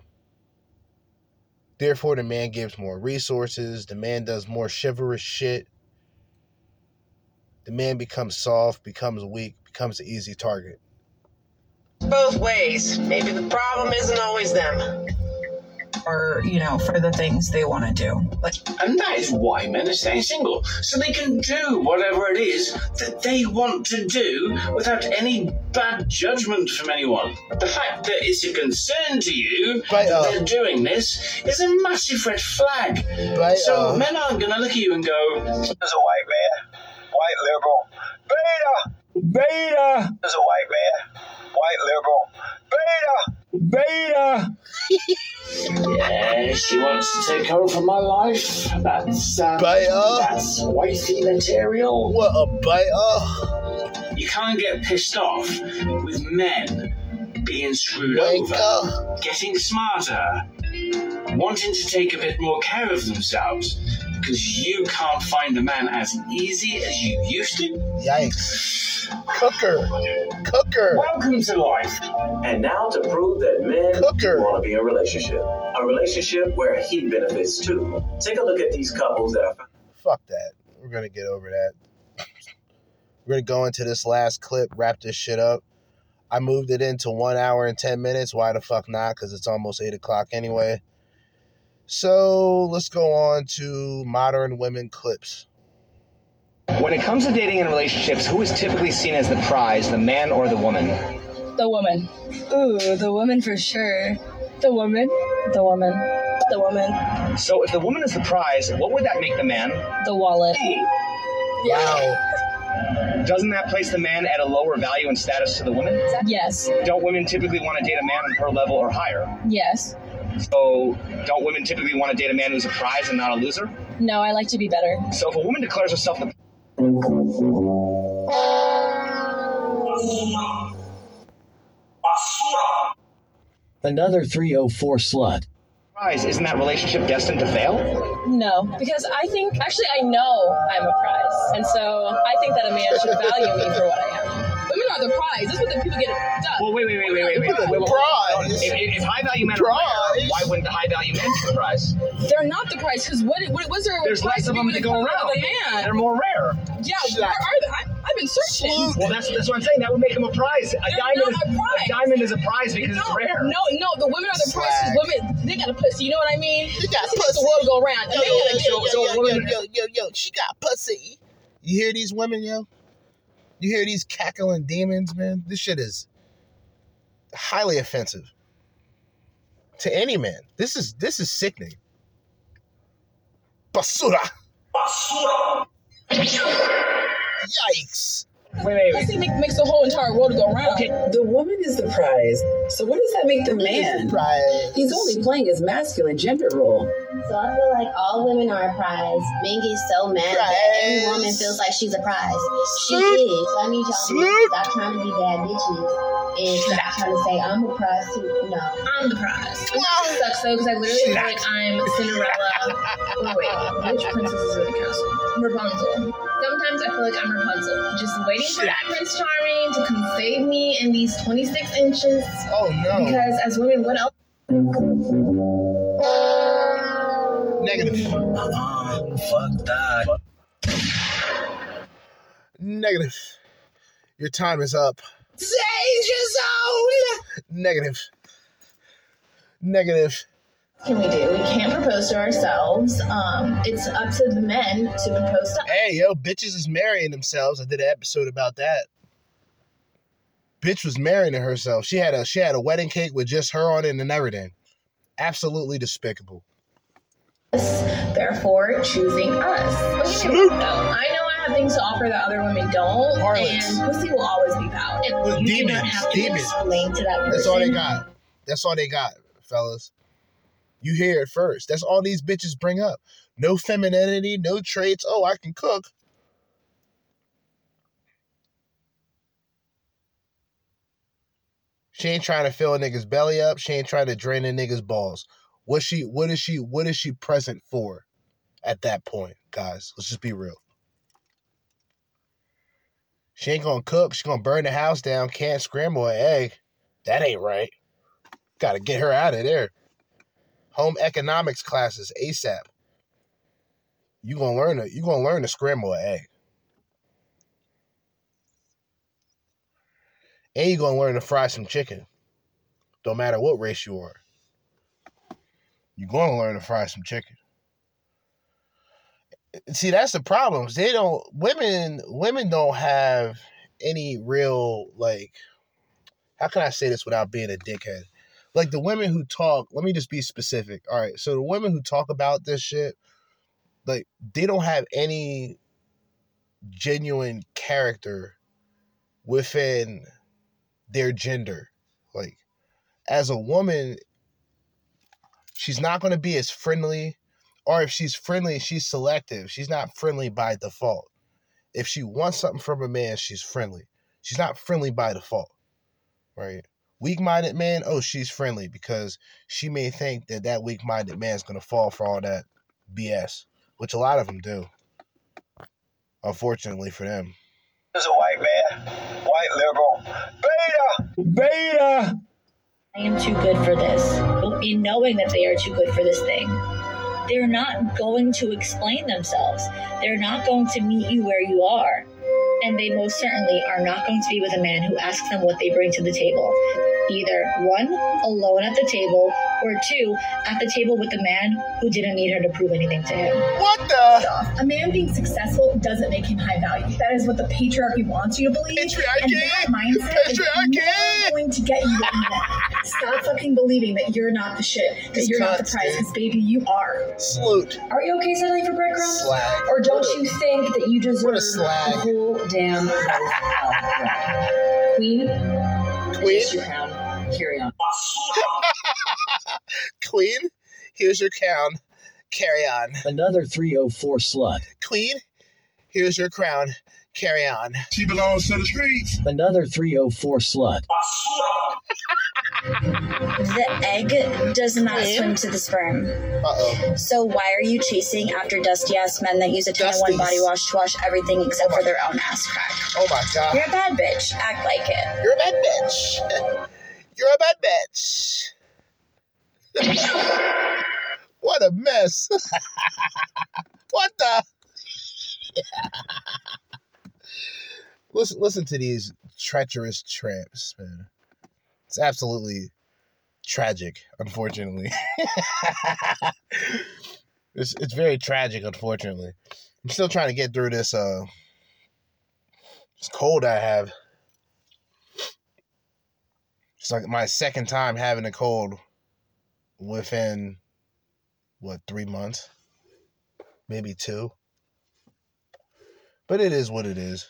Therefore, the man gives more resources. The man does more chivalrous shit. The man becomes soft, becomes weak, becomes an easy target. both ways. Maybe the problem isn't always them. Or, you know, for the things they want to do. Like, and that is why men are staying single. So they can do whatever it is that they want to do without any bad judgment from anyone. The fact that it's a concern to you right that on. They're doing this is a massive red flag. Right so on. Men aren't going to look at you and go, there's a white man, white liberal, beta, beta. There's a white man, white liberal, beta. Beta! Yeah, she wants to take over my life. That's, um, beta. That's wifey material. What a beta. You can't get pissed off with men being screwed Wake over, up. Getting smarter, wanting to take a bit more care of themselves because you can't find a man as easy as you used to. Yikes. Cooker. Cooker. Welcome to life. And now to prove that men Cooker. Want to be in a relationship. A relationship where he benefits too. Take a look at these couples that are... Fuck that. We're going to get over that. We're going to go into this last clip, wrap this shit up. I moved it into one hour and ten minutes. Why the fuck not? Because it's almost eight o'clock anyway. So let's go on to Modern Women Clips. When it comes to dating and relationships, who is typically seen as the prize, the man or the woman? The woman. Ooh, the woman for sure. The woman. The woman. The woman. So if the woman is the prize, what would that make the man? The wallet. Hey. Wow. Doesn't that place the man at a lower value and status to the woman? Yes. Don't women typically want to date a man on her level or higher? Yes. So don't women typically want to date a man who's a prize and not a loser? No, I like to be better. So if a woman declares herself the... Another three oh four slut. Prize, isn't that relationship destined to fail? No, because I think, actually, I know I'm a prize. And so I think that a man should value me for what I am. Women are the prize. That's what the people get done. Well, wait, wait, wait, wait, wait, wait. wait, wait, wait. Prize. If, if, if high-value men are prize, why wouldn't the high-value men be the prize? They're not the prize, because what, what was there? There's less of them to go around. The man? They're more rare. Yeah, where are they? I, I've been searching. Well, that's, that's what I'm saying. That would make them a prize. A diamond, a, prize. a diamond is a prize because no, it's rare. No, no, the women are the prize because women, they got a pussy. You know what I mean? They got pussy. It's the world go around. Yo, they yo, gotta yo, yo, yo, yo, yo, yo, she got pussy. You hear these women, yo? You hear these cackling demons, man? This shit is highly offensive to any man. This is this is sickening. Basura. Basura. Yikes. Wait, wait, wait. Makes the whole entire world go around. Okay. The woman is the prize. So what does that make the man? Prize. He's only playing his masculine gender role. So I feel like all women are a prize. Men get so mad prize. That every woman feels like she's a prize. She is. So I need y'all to stop trying to be bad bitches and stop trying to say I'm a prize too. No, I'm the prize. Well, it sucks though because I literally feel like I'm Cinderella. Oh wait, which princess is in the castle? Rapunzel. Sometimes I feel like I'm Rapunzel, just waiting for that Prince Charming to come save me in these twenty-six inches. Oh no! Because as women, what else? Negative. Oh, fuck that. Negative. Your time is up. Sage is out. Negative. Negative. Can we do? We can't propose to ourselves. Um, it's up to the men to propose to. Hey, yo, bitches is marrying themselves. I did an episode about that. Bitch was marrying herself. She had a she had a wedding cake with just her on it and everything. Absolutely despicable. Therefore, choosing us. But you know, I know I have things to offer that other women don't, Harlots. And pussy will always be valid. You demons, do not have to explain to that person. That's all they got. That's all they got, fellas. You hear it first. That's all these bitches bring up. No femininity, no traits. Oh, I can cook. She ain't trying to fill a nigga's belly up. She ain't trying to drain a nigga's balls. What she? What is she? What is she present for at that point, guys? Let's just be real. She ain't going to cook. She's going to burn the house down. Can't scramble an egg. That ain't right. Got to get her out of there. Home economics classes ASAP. You gonna learn to you gonna learn to scramble an egg. And you're going to learn to fry some chicken. Don't matter what race you are. You're going to learn to fry some chicken. See, that's the problem. They don't, women, women don't have any real, like, how can I say this without being a dickhead? Like, the women who talk, let me just be specific. All right, so the women who talk about this shit, like, they don't have any genuine character within their gender. Like, as a woman, she's not going to be as friendly, or if she's friendly, she's selective. She's not friendly by default. If she wants something from a man, she's friendly. She's not friendly by default, right? Weak-minded man, oh, she's friendly because she may think that that weak-minded man is going to fall for all that B S, which a lot of them do, unfortunately for them. This is a white man, white liberal, beta, beta. I am too good for this. In knowing that they are too good for this thing, they're not going to explain themselves. They're not going to meet you where you are. And they most certainly are not going to be with a man who asks them what they bring to the table. Either one, alone at the table, or two, at the table with a man who didn't need her to prove anything to him. What the? A man being successful doesn't make him high value. That is what the patriarchy wants you to believe. Patriarchy! And that mindset is never going to get you what you want. Stop fucking believing that you're not the shit, that it's you're constant. Not the prize, because baby, you are. Salute. Are you okay settling for breadcrumbs? Slag. Or don't what you a, think that you deserve what a slag. Whole damn Queen? Queen? Carry on. Queen, here's your crown. Carry on. Another three oh four slut. Queen, here's your crown. Carry on. She belongs to the streets. Another three oh four slut. The egg does not Queen? Swim to the sperm. Uh-oh. So why are you chasing after dusty-ass men that use a ton Dusties. Of one body wash to wash everything except oh for their own ass crack? Oh my God. You're a bad bitch. Act like it. You're a bad bitch. You're a bad bitch. What a mess. What the? listen, listen to these treacherous tramps, man. It's absolutely tragic, unfortunately. it's it's very tragic, unfortunately. I'm still trying to get through this uh this cold I have. It's like my second time having a cold within, what, three months? Maybe two. But it is what it is.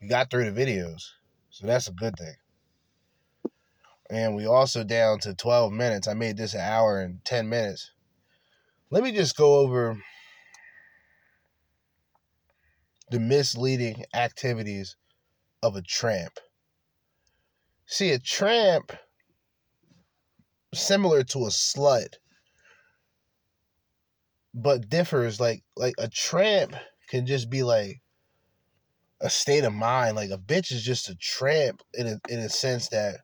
We got through the videos, so that's a good thing. And we also down to twelve minutes. I made this an hour and ten minutes. Let me just go over the misleading activities of a tramp. See, a tramp, similar to a slut, but differs. Like, like a tramp can just be like a state of mind. Like, a bitch is just a tramp in a, in a sense that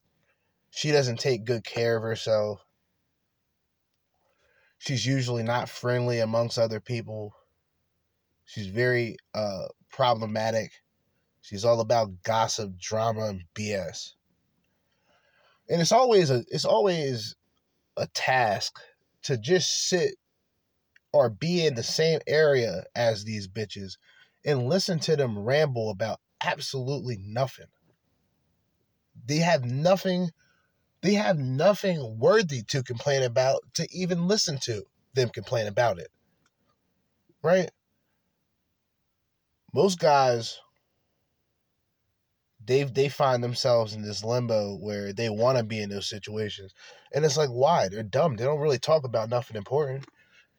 she doesn't take good care of herself. She's usually not friendly amongst other people. She's very uh, problematic. She's all about gossip, drama, and B S. And it's always a it's always a task to just sit or be in the same area as these bitches and listen to them ramble about absolutely nothing. They have nothing they have nothing worthy to complain about, to even listen to them complain about it. Right? Most guys, They they find themselves in this limbo where they want to be in those situations. And it's like, why? They're dumb. They don't really talk about nothing important.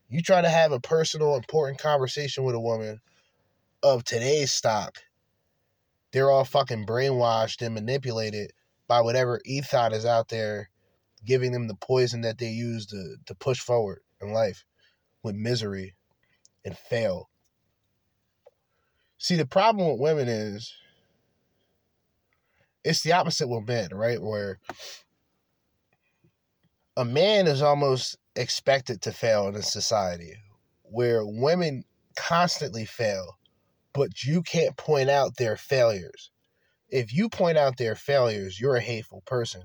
You try to have a personal, important conversation with a woman of today's stock, they're all fucking brainwashed and manipulated by whatever ethos is out there, giving them the poison that they use to, to push forward in life with misery and fail. See, the problem with women is, it's the opposite with men, right? Where a man is almost expected to fail in a society where women constantly fail, but you can't point out their failures. If you point out their failures, you're a hateful person.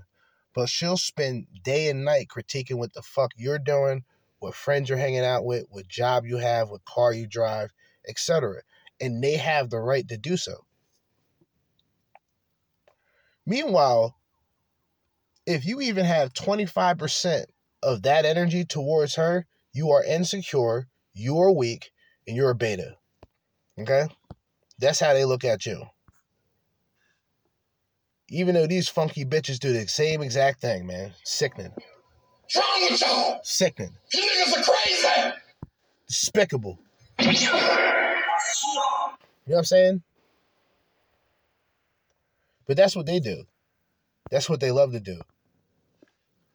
But she'll spend day and night critiquing what the fuck you're doing, what friends you're hanging out with, what job you have, what car you drive, et cetera. And they have the right to do so. Meanwhile, if you even have twenty-five percent of that energy towards her, you are insecure, you are weak, and you're a beta. Okay? That's how they look at you. Even though these funky bitches do the same exact thing, man. Sickening. What's wrong with y'all? Sickening. You niggas are crazy. Despicable. You know what I'm saying? But that's what they do. That's what they love to do.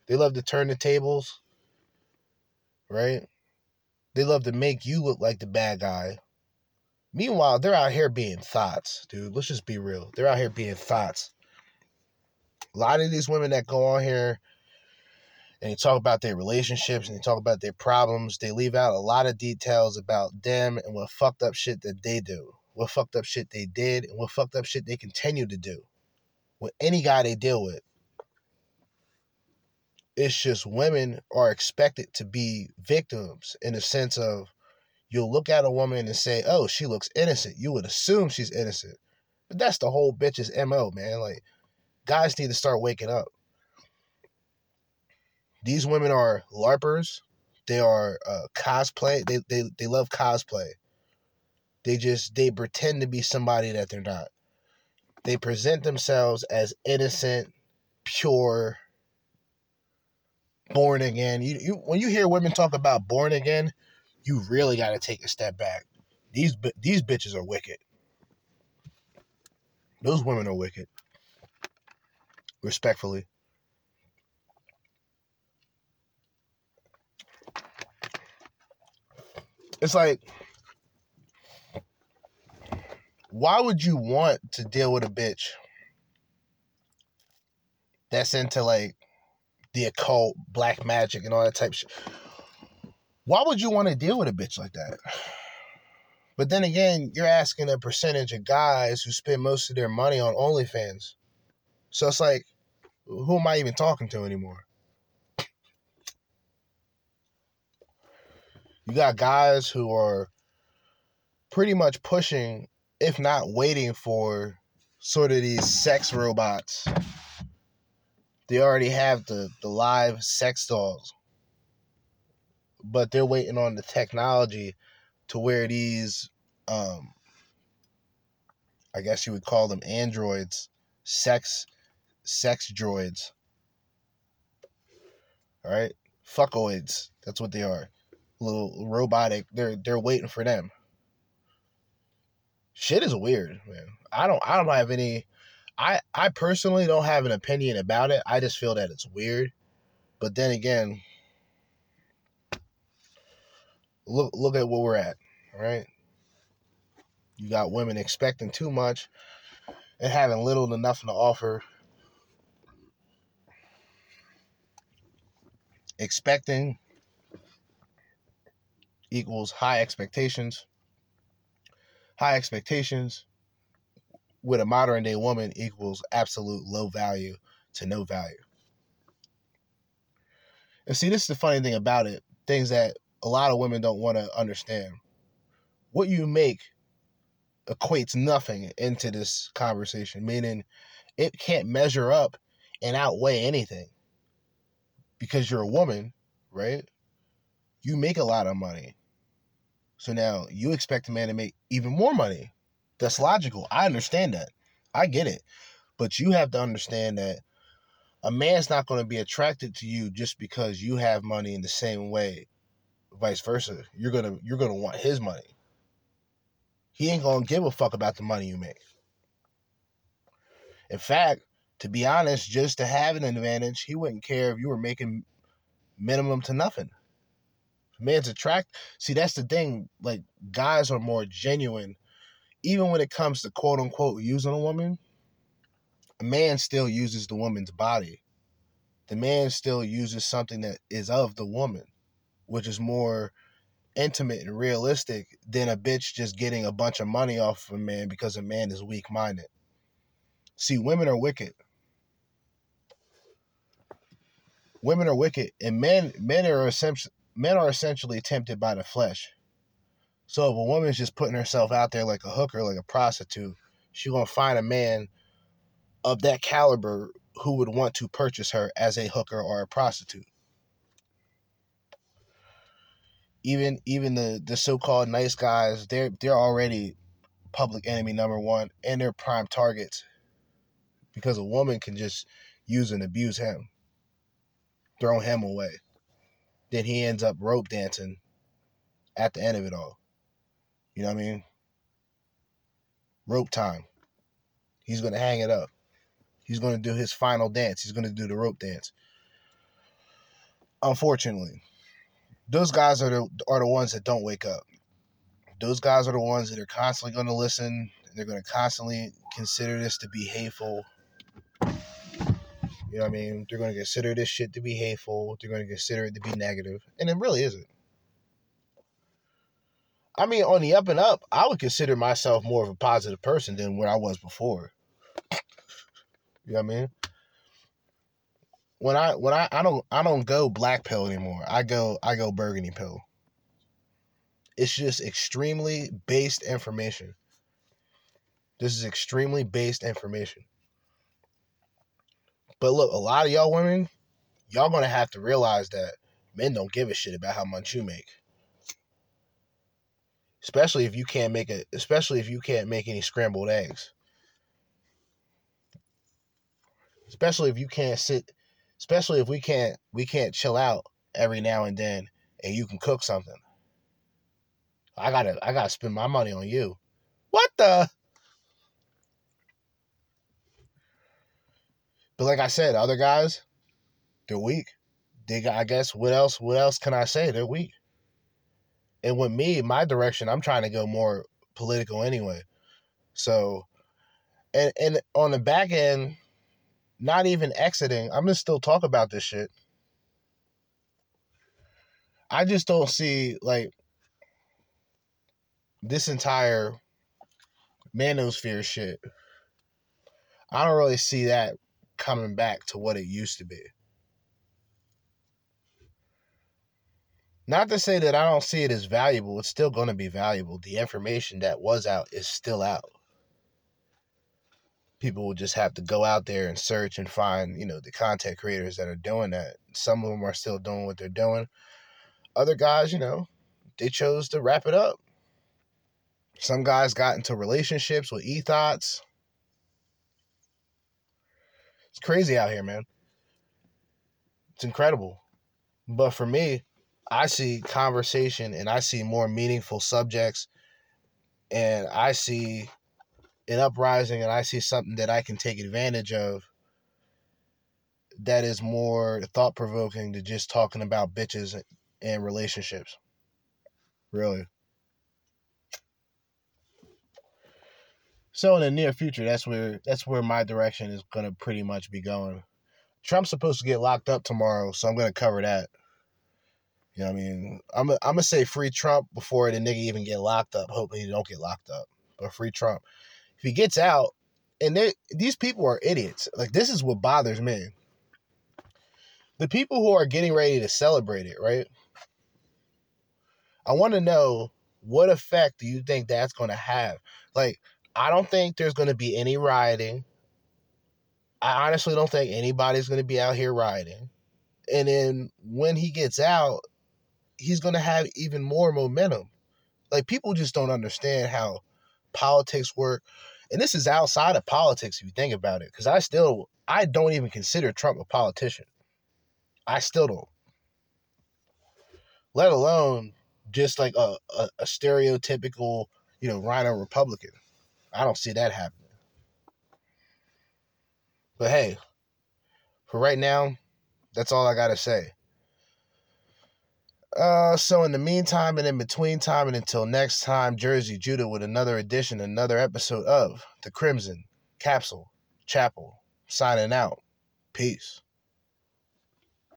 They love to turn the tables, right? They love to make you look like the bad guy. Meanwhile, they're out here being thoughts, dude. Let's just be real. They're out here being thoughts. A lot of these women that go on here and they talk about their relationships and they talk about their problems, they leave out a lot of details about them and what fucked up shit that they do, what fucked up shit they did, and what fucked up shit they continue to do with any guy they deal with. It's just women are expected to be victims in the sense of you'll look at a woman and say, oh, she looks innocent. You would assume she's innocent. But that's the whole bitch's M O, man. Like, guys need to start waking up. These women are LARPers. They are uh, cosplay. They, they they love cosplay. They just, they pretend to be somebody that they're not. They present themselves as innocent, pure, born again. You, you when you hear women talk about born again, you really got to take a step back. These, these bitches are wicked. Those women are wicked. Respectfully. It's like, why would you want to deal with a bitch that's into like the occult, black magic, and all that type of shit? Why would you want to deal with a bitch like that? But then again, you're asking a percentage of guys who spend most of their money on OnlyFans. So it's like, who am I even talking to anymore? You got guys who are pretty much pushing, if not waiting for, sort of these sex robots. They already have the, the live sex dolls. But they're waiting on the technology to where these, um, I guess you would call them androids, sex sex droids. All right? Fuckoids. That's what they are. Little robotic. They're they're waiting for them. Shit is weird, man. I don't I don't have any I I personally don't have an opinion about it. I just feel that it's weird. But then again, look look at where we're at, right? You got women expecting too much and having little to nothing to offer. Expecting equals high expectations. High expectations with a modern day woman equals absolute low value to no value. And see, this is the funny thing about it, things that a lot of women don't want to understand. What you make equates nothing into this conversation, meaning it can't measure up and outweigh anything because you're a woman, right? You make a lot of money. So now you expect a man to make even more money. That's logical. I understand that. I get it. But you have to understand that a man's not going to be attracted to you just because you have money in the same way, vice versa. You're going to you're going to want his money. He ain't going to give a fuck about the money you make. In fact, to be honest, just to have an advantage, he wouldn't care if you were making minimum to nothing. Man's attract. See, that's the thing. Like, guys are more genuine. Even when it comes to quote unquote using a woman, a man still uses the woman's body. The man still uses something that is of the woman, which is more intimate and realistic than a bitch just getting a bunch of money off of a man because a man is weak minded. See, women are wicked. Women are wicked, and men men are essentially men are essentially tempted by the flesh. So if a woman's just putting herself out there like a hooker, like a prostitute, she's gonna find a man of that caliber who would want to purchase her as a hooker or a prostitute. Even even the, the so-called nice guys, they're they're already public enemy number one, and they're prime targets because a woman can just use and abuse him. Throw him away. Then he ends up rope dancing at the end of it all. You know what I mean? Rope time. He's going to hang it up. He's going to do his final dance. He's going to do the rope dance. Unfortunately, those guys are the, are the ones that don't wake up. Those guys are the ones that are constantly going to listen. They're going to constantly consider this to be hateful. You know what I mean? They're going to consider this shit to be hateful. They're going to consider it to be negative. And it really isn't. I mean, on the up and up, I would consider myself more of a positive person than what I was before. You know what I mean? When I when I, I don't I don't go black pill anymore. I go I go burgundy pill. It's just extremely based information. This is extremely based information. But look, a lot of y'all women, y'all going to have to realize that men don't give a shit about how much you make. Especially if you can't make a, especially if you can't make any scrambled eggs. Especially if you can't sit, especially if we can't, we can't chill out every now and then and you can cook something. I got to, I got to spend my money on you. What the? But like I said, other guys, they're weak. They got, I guess, what else, what else can I say? They're weak. And with me, my direction, I'm trying to go more political anyway. So, and, and on the back end, not even exiting, I'm going to still talk about this shit. I just don't see, like, this entire manosphere shit. I don't really see that coming back to what it used to be. Not to say that I don't see it as valuable. It's still going to be valuable. The information that was out is still out. People will just have to go out there and search and find, you know, the content creators that are doing that. Some of them are still doing what they're doing. Other guys, you know, they chose to wrap it up. Some guys got into relationships with e-thoughts. It's crazy out here, man. It's incredible. But for me, I see conversation and I see more meaningful subjects and I see an uprising and I see something that I can take advantage of that is more thought-provoking than just talking about bitches and relationships. Really. So in the near future, that's where that's where my direction is going to pretty much be going. Trump's supposed to get locked up tomorrow, so I'm going to cover that. You know what I mean? I'm I'm going to say free Trump before the nigga even get locked up. Hopefully he don't get locked up, but free Trump. If he gets out, and they, these people are idiots. Like, this is what bothers me. The people who are getting ready to celebrate it, right? I want to know, what effect do you think that's going to have? Like, I don't think there's going to be any rioting. I honestly don't think anybody's going to be out here rioting. And then when he gets out, he's going to have even more momentum. Like, people just don't understand how politics work. And this is outside of politics if you think about it, because I still, I don't even consider Trump a politician. I still don't. Let alone just like a, a, a stereotypical, you know, rhino Republican. I don't see that happening. But hey, for right now, that's all I got to say. Uh, so in the meantime and in between time and until next time, Jersey Judah with another edition, another episode of the Crimson Capsule Chapel, signing out. Peace.